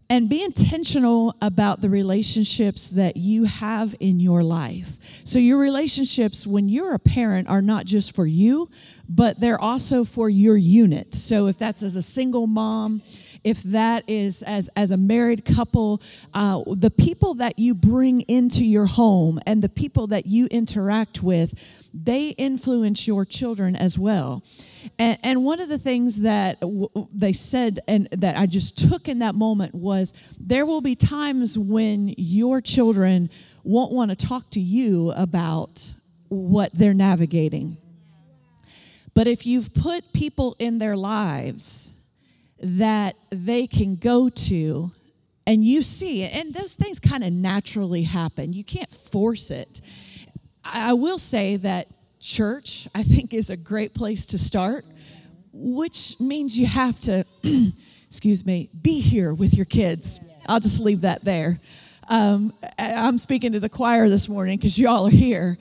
And be intentional about the relationships that you have in your life. So your relationships when you're a parent are not just for you, but they're also for your unit. So if that's as a single mom, if that is as a married couple, the people that you bring into your home and the people that you interact with, they influence your children as well. And one of the things that they said and that I just took in that moment was there will be times when your children won't want to talk to you about what they're navigating. But if you've put people in their lives that they can go to and you see it, and those things kind of naturally happen. You can't force it. I will say that church, I think, is a great place to start, which means you have to, be here with your kids. I'll just leave that there. I'm speaking to the choir this morning because y'all are here.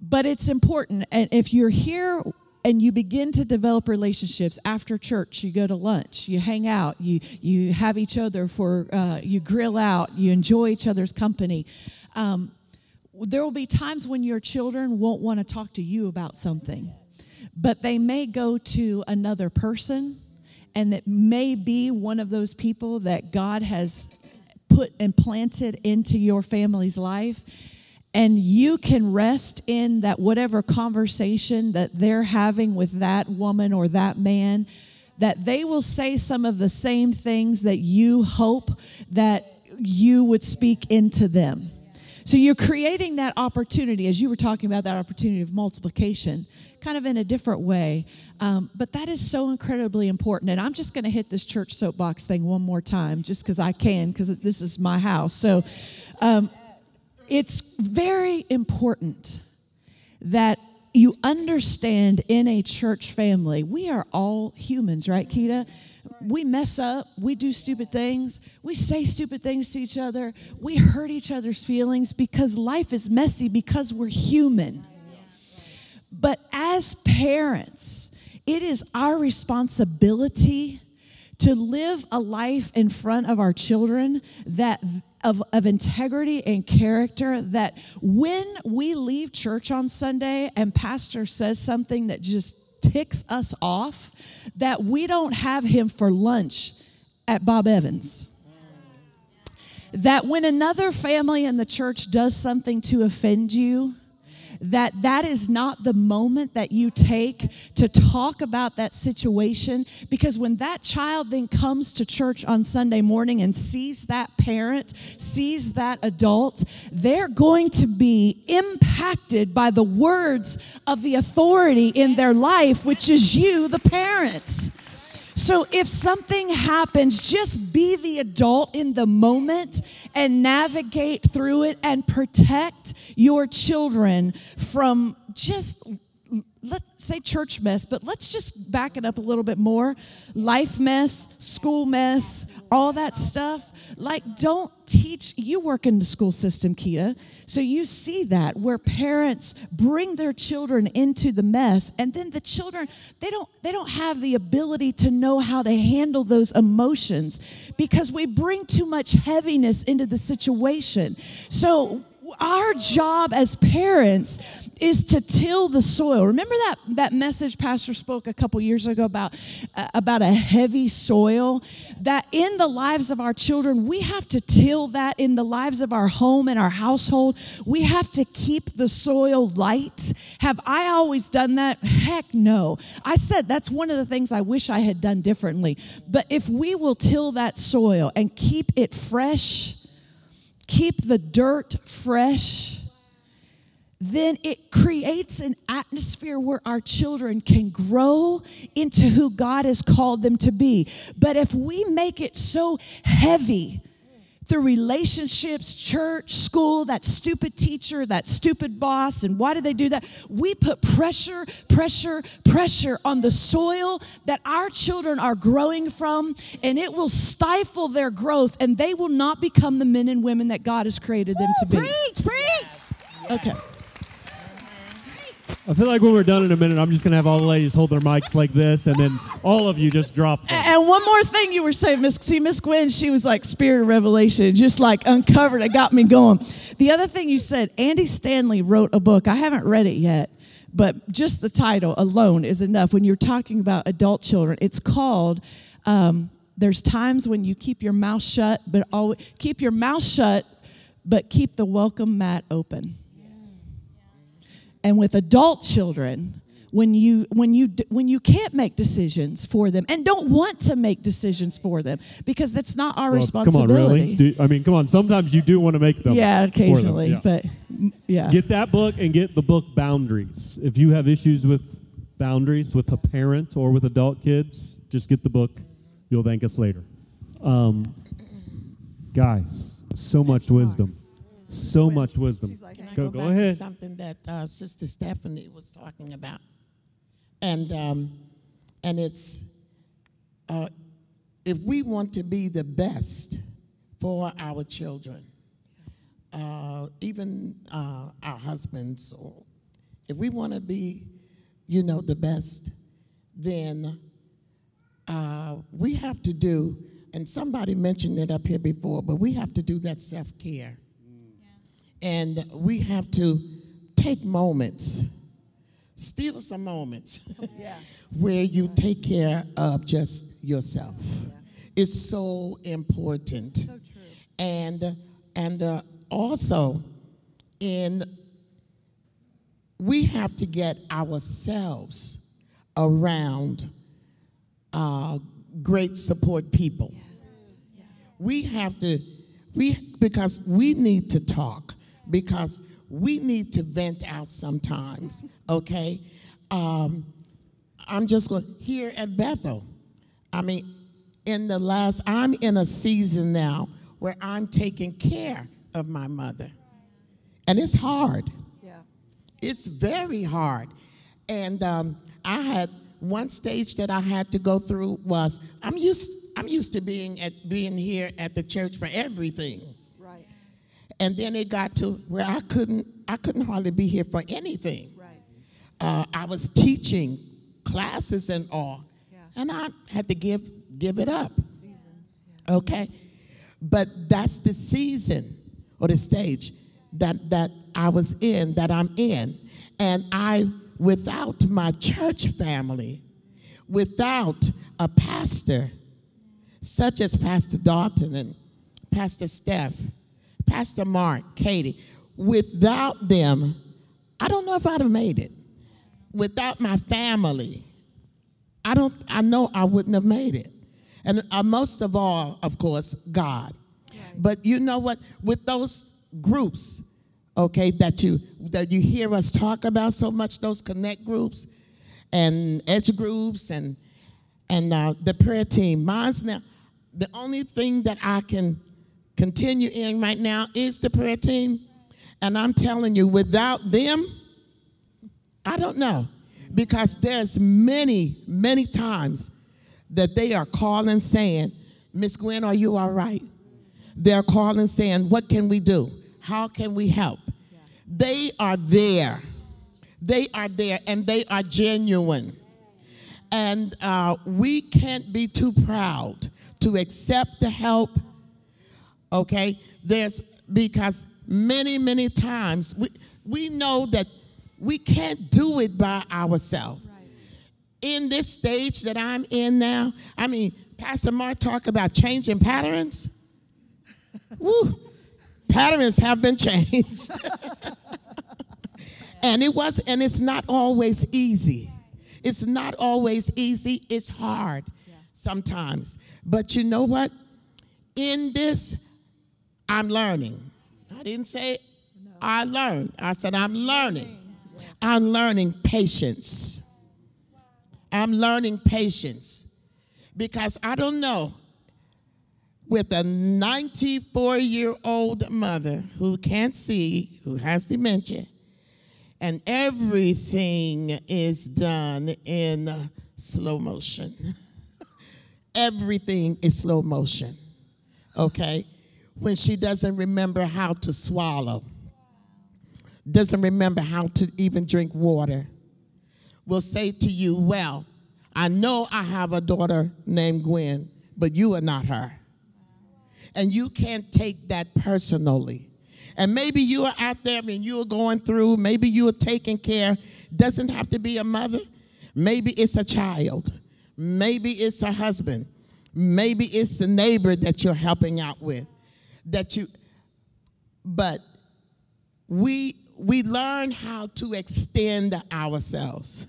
But it's important. And if you're here and you begin to develop relationships after church, you go to lunch, you hang out, you have each other for, you grill out, you enjoy each other's company. There will be times when your children won't want to talk to you about something, but they may go to another person, and that may be one of those people that God has put and planted into your family's life, and you can rest in that whatever conversation that they're having with that woman or that man, that they will say some of the same things that you hope that you would speak into them. So you're creating that opportunity, as you were talking about, that opportunity of multiplication, kind of in a different way. But that is so incredibly important. And I'm just going to hit this church soapbox thing one more time, just because I can, because this is my house. So it's very important that you understand in a church family, we are all humans, right, Keita? We mess up. We do stupid things. We say stupid things to each other. We hurt each other's feelings because life is messy because we're human. But as parents, it is our responsibility to live a life in front of our children that of integrity and character, that when we leave church on Sunday and pastor says something that just ticks us off, that we don't have him for lunch at Bob Evans. That when another family in the church does something to offend you, that is not the moment that you take to talk about that situation, because when that child then comes to church on Sunday morning and sees that parent, sees that adult, they're going to be impacted by the words of the authority in their life, which is you, the parent. So if something happens, just be the adult in the moment and navigate through it and protect your children from just, let's say church mess, but let's just back it up a little bit more. Life mess, school mess, all that stuff. Like, don't teach. You work in the school system, Keita, so you see that where parents bring their children into the mess, and then the children, they don't have the ability to know how to handle those emotions because we bring too much heaviness into the situation. So our job as parents is to till the soil. Remember that message Pastor spoke a couple years ago about a heavy soil? That in the lives of our children, we have to till that in the lives of our home and our household. We have to keep the soil light. Have I always done that? Heck no. I said that's one of the things I wish I had done differently. But if we will till that soil and keep it fresh, keep the dirt fresh, then it creates an atmosphere where our children can grow into who God has called them to be. But if we make it so heavy through relationships, church, school, that stupid teacher, that stupid boss, and why did they do that? We put pressure on the soil that our children are growing from, and it will stifle their growth, and they will not become the men and women that God has created them to be. Preach, preach! Okay. I feel like when we're done in a minute, I'm just going to have all the ladies hold their mics like this, and then all of you just drop them. And one more thing you were saying, Miss Gwen, she was like spirit of revelation, just like uncovered. It got me going. The other thing you said, Andy Stanley wrote a book. I haven't read it yet, but just the title alone is enough. When you're talking about adult children, it's called There's Times When You Keep Your Mouth Shut, but Always Keep Your Mouth Shut, but Keep the Welcome Mat Open. And with adult children, when you can't make decisions for them and don't want to make decisions for them, because that's not our responsibility. Come on, really? Sometimes you do want to make them. Yeah, occasionally, for them. Yeah. But yeah. Get that book and get the book Boundaries. If you have issues with boundaries with a parent or with adult kids, just get the book. You'll thank us later. Guys, so much wisdom. So much wisdom. She's like, go ahead. To something that Sister Stephanie was talking about, and it's if we want to be the best for our children, even our husbands, or if we want to be, the best, then we have to do. And somebody mentioned it up here before, but we have to do that self-care. And we have to take moments, steal some moments, where you take care of just yourself. Yeah. It's so important. So true. And also, we have to get ourselves around great support people. Yes. Yeah. Because we need to talk. Because we need to vent out sometimes, okay? I'm just going here at Bethel. I mean, I'm in a season now where I'm taking care of my mother. And it's hard. Yeah. It's very hard. And I had one stage that I had to go through was I'm used to being here at the church for everything. Right. And then it got to where I couldn't hardly be here for anything. Right. I was teaching classes and all, yeah. And I had to give it up. Seasons, yeah. Okay, but that's the season or the stage that I was in, that I'm in, and without my church family, without a pastor, such as Pastor Dalton and Pastor Steph, Pastor Mark, Katie, without them, I don't know if I'd have made it. Without my family, I know I wouldn't have made it. And most of all, of course, God. Right. But you know what? With those groups, okay, that you hear us talk about so much, those Connect groups and Edge groups and the prayer team. Mine's now, the only thing that I can continue in right now is the prayer team. And I'm telling you, without them, I don't know. Because there's many, many times that they are calling saying, Miss Gwen, are you all right? They're calling saying, what can we do? How can we help? Yeah. They are there. They are there, and they are genuine. And we can't be too proud to accept the help, okay? Because many, many times we know that we can't do it by ourselves. Right. In this stage that I'm in now, I mean, Pastor Mark talked about changing patterns. Woo! Patterns have been changed. And it's not always easy. It's not always easy. It's hard sometimes. But you know what? In this, I'm learning. I didn't say no. I learned. I said I'm learning. I'm learning patience. I'm learning patience. Because I don't know. With a 94-year-old mother who can't see, who has dementia, and everything is done in slow motion. Everything is slow motion, okay? When she doesn't remember how to swallow, doesn't remember how to even drink water, will say to you, well, I know I have a daughter named Gwen, but you are not her. And you can't take that personally. And maybe you are out there and you are going through, maybe you are taking care. Doesn't have to be a mother. Maybe it's a child. Maybe it's a husband. Maybe it's a neighbor that you're helping out with. But we learn how to extend ourselves.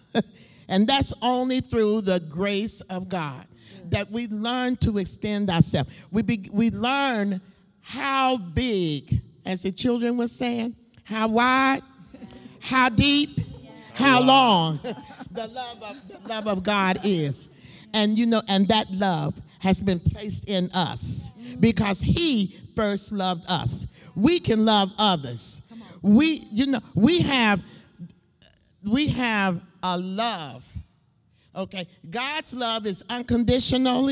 And that's only through the grace of God. That we learn to extend ourselves. We learn how big, as the children were saying, how wide, how deep, how long the love of God is. And you know, and that love has been placed in us because He first loved us. We can love others. We have a love. Okay, God's love is unconditional,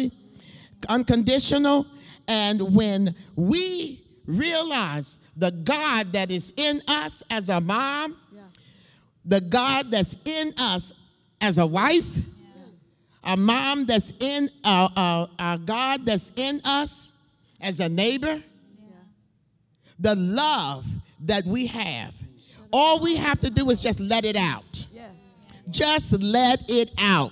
and when we realize the God that is in us as a mom, the God that's in us as a wife, a mom that's in our God that's in us as a neighbor, the love that we have, all we have to do is just let it out. Just let it out.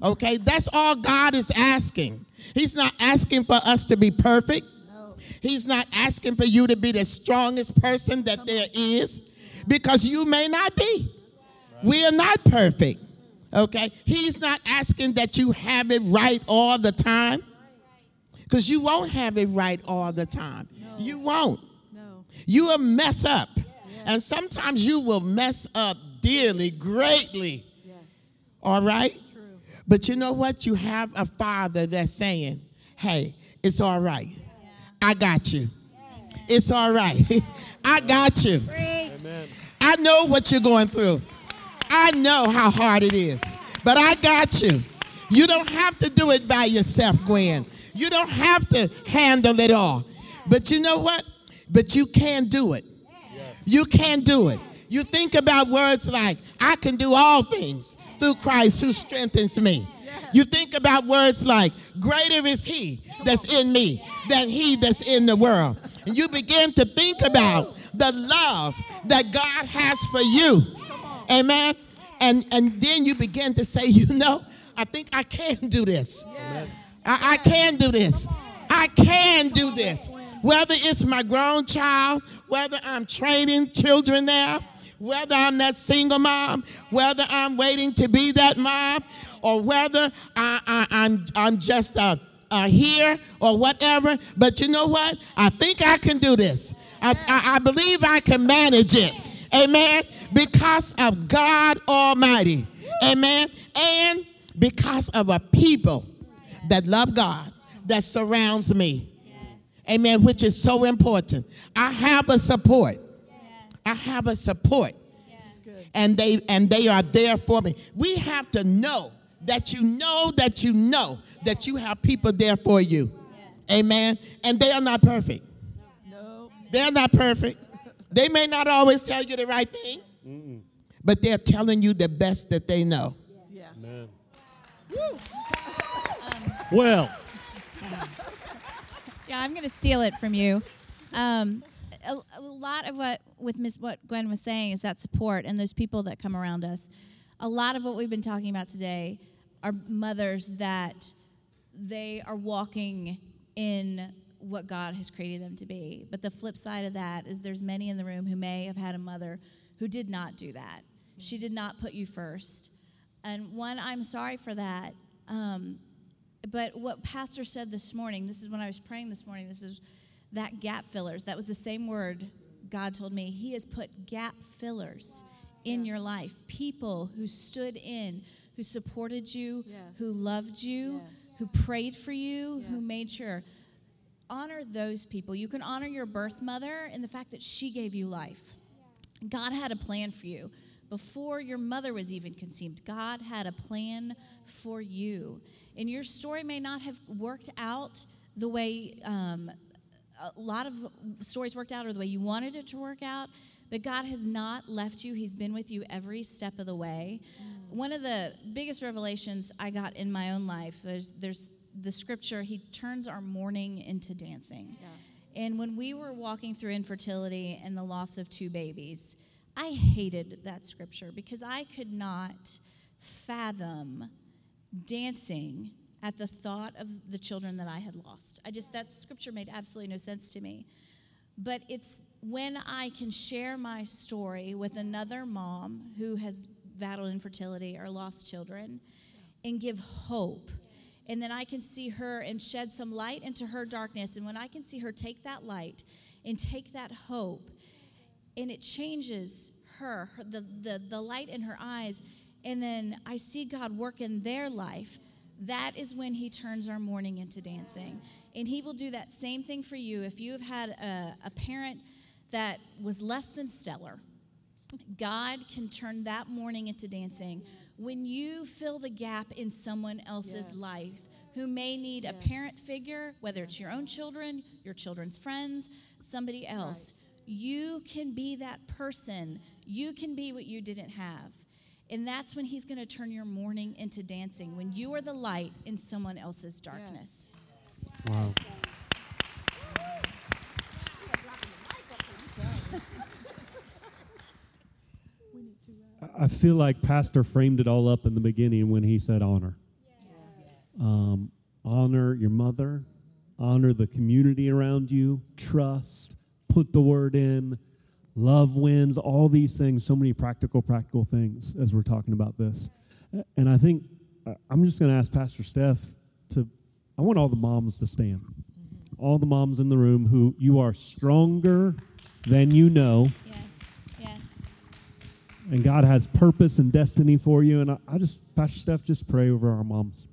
Okay? That's all God is asking. He's not asking for us to be perfect. No. He's not asking for you to be the strongest person that there is, because you may not be. Right. We are not perfect. Okay? He's not asking that you have it right all the time, because you won't have it right all the time. No. You won't. No. You will mess up. Yeah. And sometimes you will mess up dearly, greatly. Yes. All right? True. But you know what? You have a Father that's saying, hey, it's all right. Yeah. I got you. Yeah. It's all right. Yeah. I got you. Amen. I know what you're going through. Yeah. I know how hard it is. But I got you. You don't have to do it by yourself, Gwen. You don't have to handle it all. But you know what? But you can do it. You can do it. You think about words like, I can do all things through Christ who strengthens me. You think about words like, greater is he that's in me than he that's in the world. And you begin to think about the love that God has for you. Amen. And then you begin to say, you know, I think I can do this. I can do this. I can do this. Whether it's my grown child, whether I'm training children there, whether I'm that single mom, whether I'm waiting to be that mom, or whether I'm just here or whatever. But you know what? I think I can do this. I believe I can manage it. Amen. Because of God Almighty. Amen. And because of a people that love God, that surrounds me. Yes. Amen, which is so important. I have a support. Yes. I have a support. Yes. And they are there for me. We have to know that you know that you know that you have people there for you. Yes. Amen. And they are not perfect. No. They're not perfect. They may not always tell you the right thing, but they're telling you the best that they know. Yeah. Amen. Woo. Well. Yeah, I'm going to steal it from you. A lot of what Gwen was saying is that support and those people that come around us. A lot of what we've been talking about today are mothers that they are walking in what God has created them to be. But the flip side of that is there's many in the room who may have had a mother who did not do that. She did not put you first. And one, I'm sorry for that. But what Pastor said this morning, this is when I was praying this morning, this is that gap fillers. That was the same word God told me. He has put gap fillers in your life, people who stood in, who supported you, who loved you, who prayed for you, who made sure. Honor those people. You can honor your birth mother in the fact that she gave you life. God had a plan for you. Before your mother was even conceived, God had a plan for you. And your story may not have worked out the way a lot of stories worked out or the way you wanted it to work out, but God has not left you. He's been with you every step of the way. One of the biggest revelations I got in my own life, there's the scripture, he turns our mourning into dancing. Yeah. And when we were walking through infertility and the loss of two babies, I hated that scripture because I could not fathom dancing at the thought of the children that I had lost. That scripture made absolutely no sense to me. But it's when I can share my story with another mom who has battled infertility or lost children and give hope. And then I can see her and shed some light into her darkness. And when I can see her take that light and take that hope, and it changes her the light in her eyes, and then I see God work in their life, that is when he turns our mourning into dancing. And he will do that same thing for you. If you have had a parent that was less than stellar, God can turn that mourning into dancing. When you fill the gap in someone else's life who may need a parent figure, whether it's your own children, your children's friends, somebody else, you can be that person. You can be what you didn't have. And that's when he's going to turn your mourning into dancing, when you are the light in someone else's darkness. Wow. I feel like Pastor framed it all up in the beginning when he said honor. Honor your mother. Honor the community around you. Trust. Put the word in. Love wins, all these things, so many practical things as we're talking about this. And I think I'm just going to ask Pastor Steph I want all the moms to stand. Mm-hmm. All the moms in the room who you are stronger than you know. Yes, yes. And God has purpose and destiny for you. And Pastor Steph, just pray over our moms.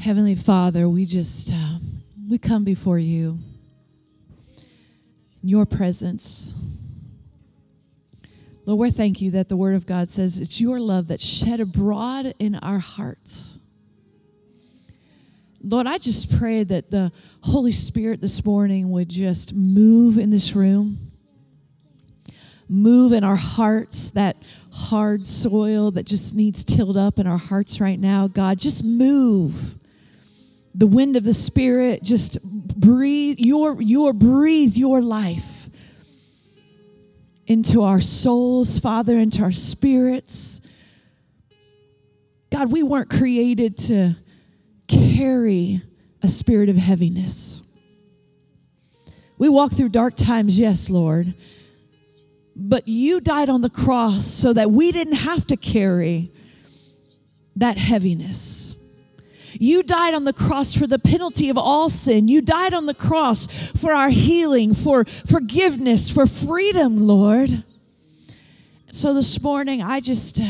Heavenly Father, we just, we come before you. Your presence. Lord, we thank you that the Word of God says it's your love that's shed abroad in our hearts. Lord, I just pray that the Holy Spirit this morning would just move in this room, move in our hearts, that hard soil that just needs tilled up in our hearts right now. God, just move. The wind of the Spirit, just breathe breathe your life into our souls, Father, into our spirits. God, we weren't created to carry a spirit of heaviness. We walk through dark times, yes, Lord, but you died on the cross so that we didn't have to carry that heaviness. You died on the cross for the penalty of all sin. You died on the cross for our healing, for forgiveness, for freedom, Lord. So this morning, I just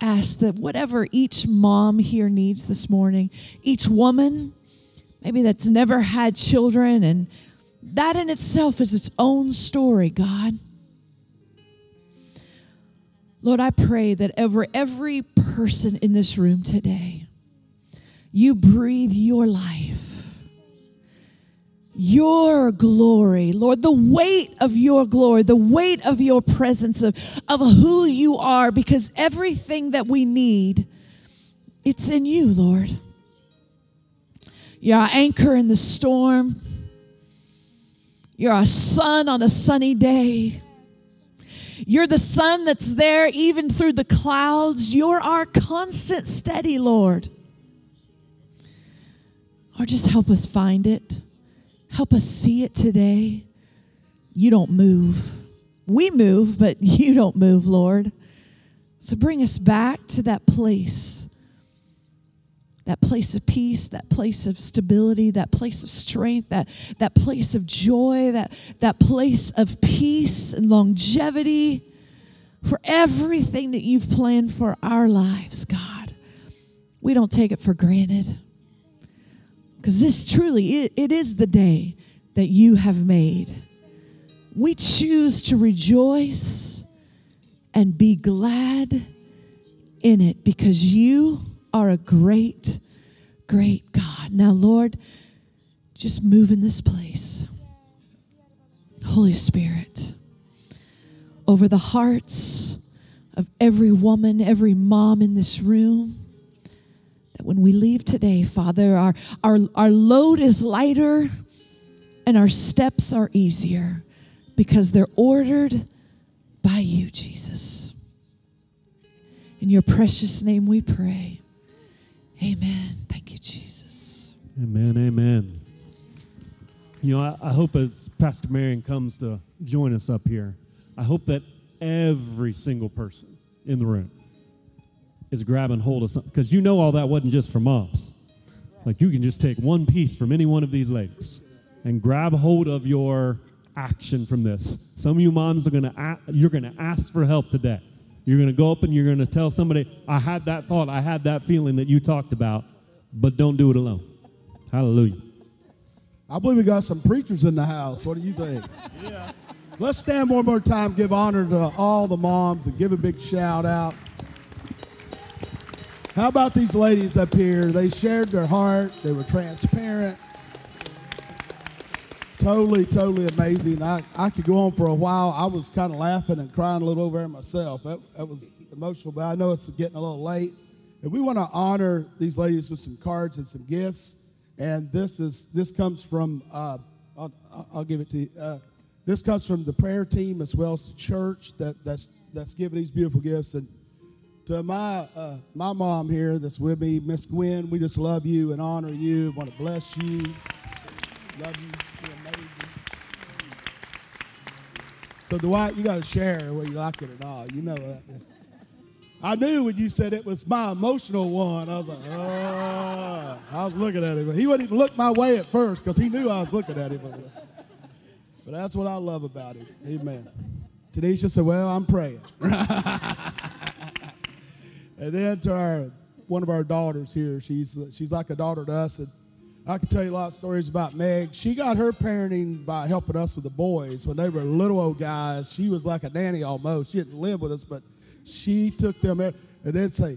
ask that whatever each mom here needs this morning, each woman, maybe that's never had children, and that in itself is its own story, God. Lord, I pray that every person in this room today, you breathe your life, your glory, Lord, the weight of your glory, the weight of your presence, of who you are, because everything that we need, it's in you, Lord. You're our anchor in the storm. You're our sun on a sunny day. You're the sun that's there even through the clouds. You're our constant, steady Lord. Or just help us find it. Help us see it today. You don't move. We move, but you don't move, Lord. So bring us back to that place of peace, that place of stability, that place of strength, that place of joy, that place of peace and longevity for everything that you've planned for our lives, God. We don't take it for granted. Because this truly, it is the day that you have made. We choose to rejoice and be glad in it because you are a great, great God. Now, Lord, just move in this place. Holy Spirit, over the hearts of every woman, every mom in this room, when we leave today, Father, our load is lighter and our steps are easier because they're ordered by you, Jesus. In your precious name we pray. Amen. Thank you, Jesus. Amen, amen. You know, I hope as Pastor Marion comes to join us up here, I hope that every single person in the room is grabbing hold of something. Because you know all that wasn't just for moms. Like, you can just take one piece from any one of these ladies and grab hold of your action from this. Some of you moms are you're going to ask for help today. You're going to go up and you're going to tell somebody, I had that thought, I had that feeling that you talked about, but don't do it alone. Hallelujah. I believe we got some preachers in the house. What do you think? Yeah. Let's stand one more time, give honor to all the moms and give a big shout out. How about these ladies up here? They shared their heart. They were transparent. Totally, totally amazing. I could go on for a while. I was kind of laughing and crying a little over there myself. That was emotional, but I know it's getting a little late. And we want to honor these ladies with some cards and some gifts. And this comes from, I'll give it to you. This comes from the prayer team as well as the church that's giving these beautiful gifts. And to my mom here that's with me, Miss Gwen, we just love you and honor you, want to bless you, love you, you're amazing. So Dwight, you got to share whether you like it or not, you know that. I knew when you said it was my emotional one, I was like, oh, I was looking at him. He wouldn't even look my way at first because he knew I was looking at him. But that's what I love about him, amen. Tanisha said, well, I'm praying. And then to one of our daughters here, she's like a daughter to us. And I could tell you a lot of stories about Meg. She got her parenting by helping us with the boys. When they were little old guys, she was like a nanny almost. She didn't live with us, but she took them in, and they'd say,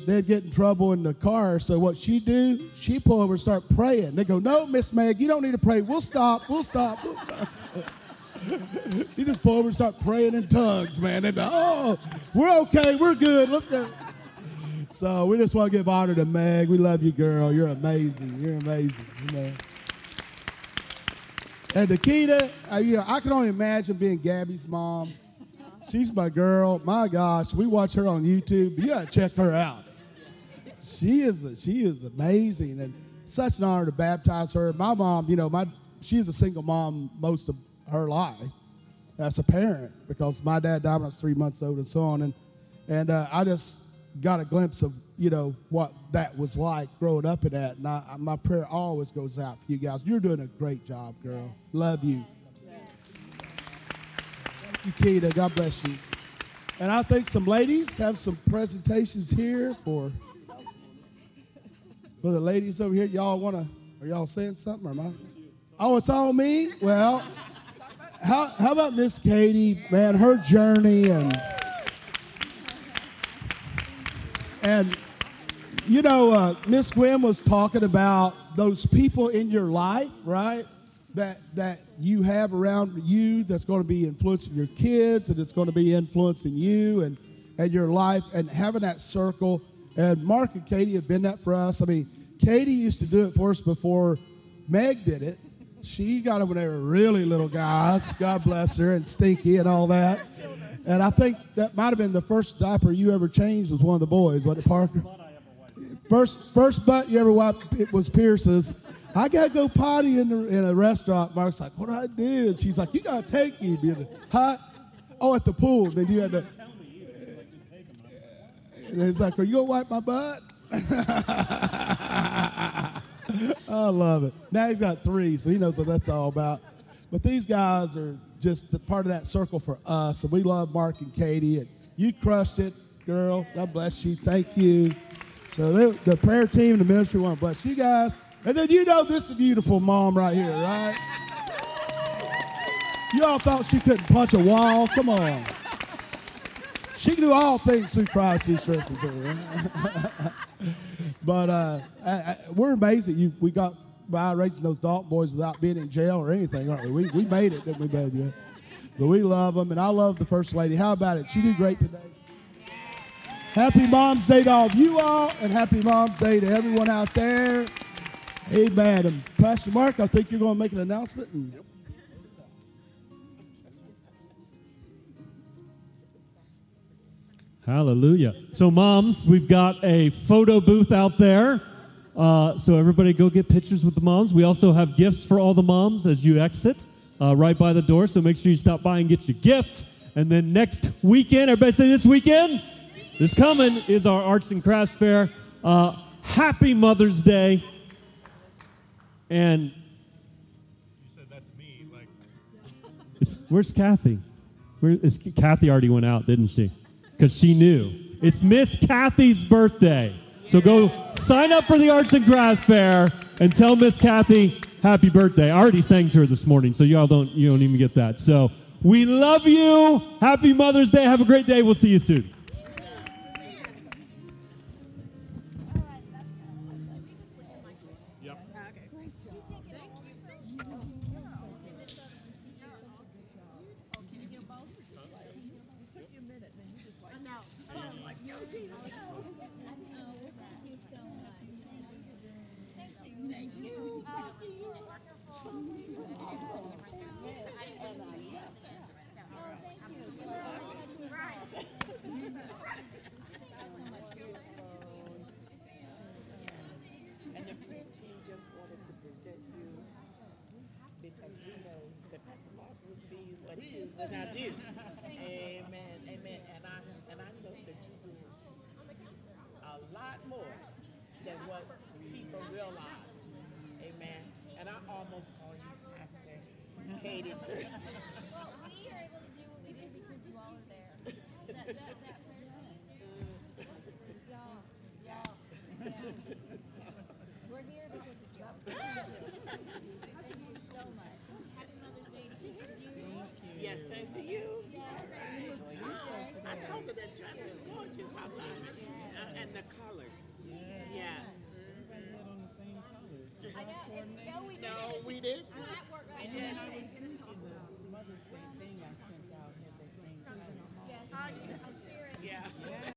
they'd get in trouble in the car. So what she'd do, she'd pull over and start praying. They'd go, no, Miss Meg, you don't need to pray. We'll stop. She just pull over and start praying in tongues, man. They'd be, oh, we're okay, we're good, let's go. So we just want to give honor to Meg. We love you, girl. You're amazing. You know. And to Keita, I can only imagine being Gabby's mom. She's my girl. My gosh, we watch her on YouTube. You gotta check her out. She is amazing, and such an honor to baptize her. My mom, she's a single mom most of her life as a parent, because my dad died when I was 3 months old and so on. And I just got a glimpse of, what that was like growing up in that. And my prayer always goes out for you guys. You're doing a great job, girl. Yes. Love you. Yes. Thank you, Keita. God bless you. And I think some ladies have some presentations here for the ladies over here. Are y'all saying something? Or am I saying? Oh, it's all me? Well, how about Miss Katie, man, her journey and Miss Gwen was talking about those people in your life, right, that you have around you that's going to be influencing your kids, and it's going to be influencing you and your life, and having that circle. And Mark and Katie have been that for us. I mean, Katie used to do it for us before Meg did it. She got them when they were really little guys. God bless her, and stinky and all that. And I think that might have been the first diaper you ever changed was one of the boys, wasn't it, Parker? First butt you ever wiped, it was Pierce's. I got to go potty in a restaurant. Mark's like, what do I do? And she's like, you got to take him. Huh? Oh, at the pool. Then you had to. And he's like, are you going to wipe my butt? I love it. Now he's got three, so he knows what that's all about. But these guys are just the part of that circle for us, and we love Mark and Katie, and you crushed it, girl. God bless you. Thank you. So the prayer team and the ministry want to bless you guys. And then this beautiful mom right here, right? You all thought she couldn't punch a wall? Come on. She can do all things through Christ who strengthens her. But we're amazed that we got by raising those Dalton boys without being in jail or anything, aren't we? We made it, didn't we, baby? But we love them, and I love the First Lady. How about it? She did great today. Yes. Happy Mom's Day to all of you all, and happy Mom's Day to everyone out there. Amen. And Pastor Mark, I think you're going to make an announcement. Hallelujah. So, moms, we've got a photo booth out there. So everybody go get pictures with the moms. We also have gifts for all the moms as you exit right by the door. So make sure you stop by and get your gift. And then next weekend, everybody say this weekend? This coming is our Arts and Crafts Fair. Happy Mother's Day. And you said that to me. Like, where's Kathy? Kathy already went out, didn't she? Because she knew. It's Miss Kathy's birthday. So go sign up for the Arts and Crafts Fair and tell Miss Kathy happy birthday. I already sang to her this morning, so you don't even get that. So we love you. Happy Mother's Day. Have a great day. We'll see you soon. We're here because it's birthday to you. Yes. I told her that dress is gorgeous. I love it. And the colors. Yes. Everybody had on the same colors. I know. No, we didn't. And then I was thinking the Mother's Day thing I sent out had that same color. Yeah.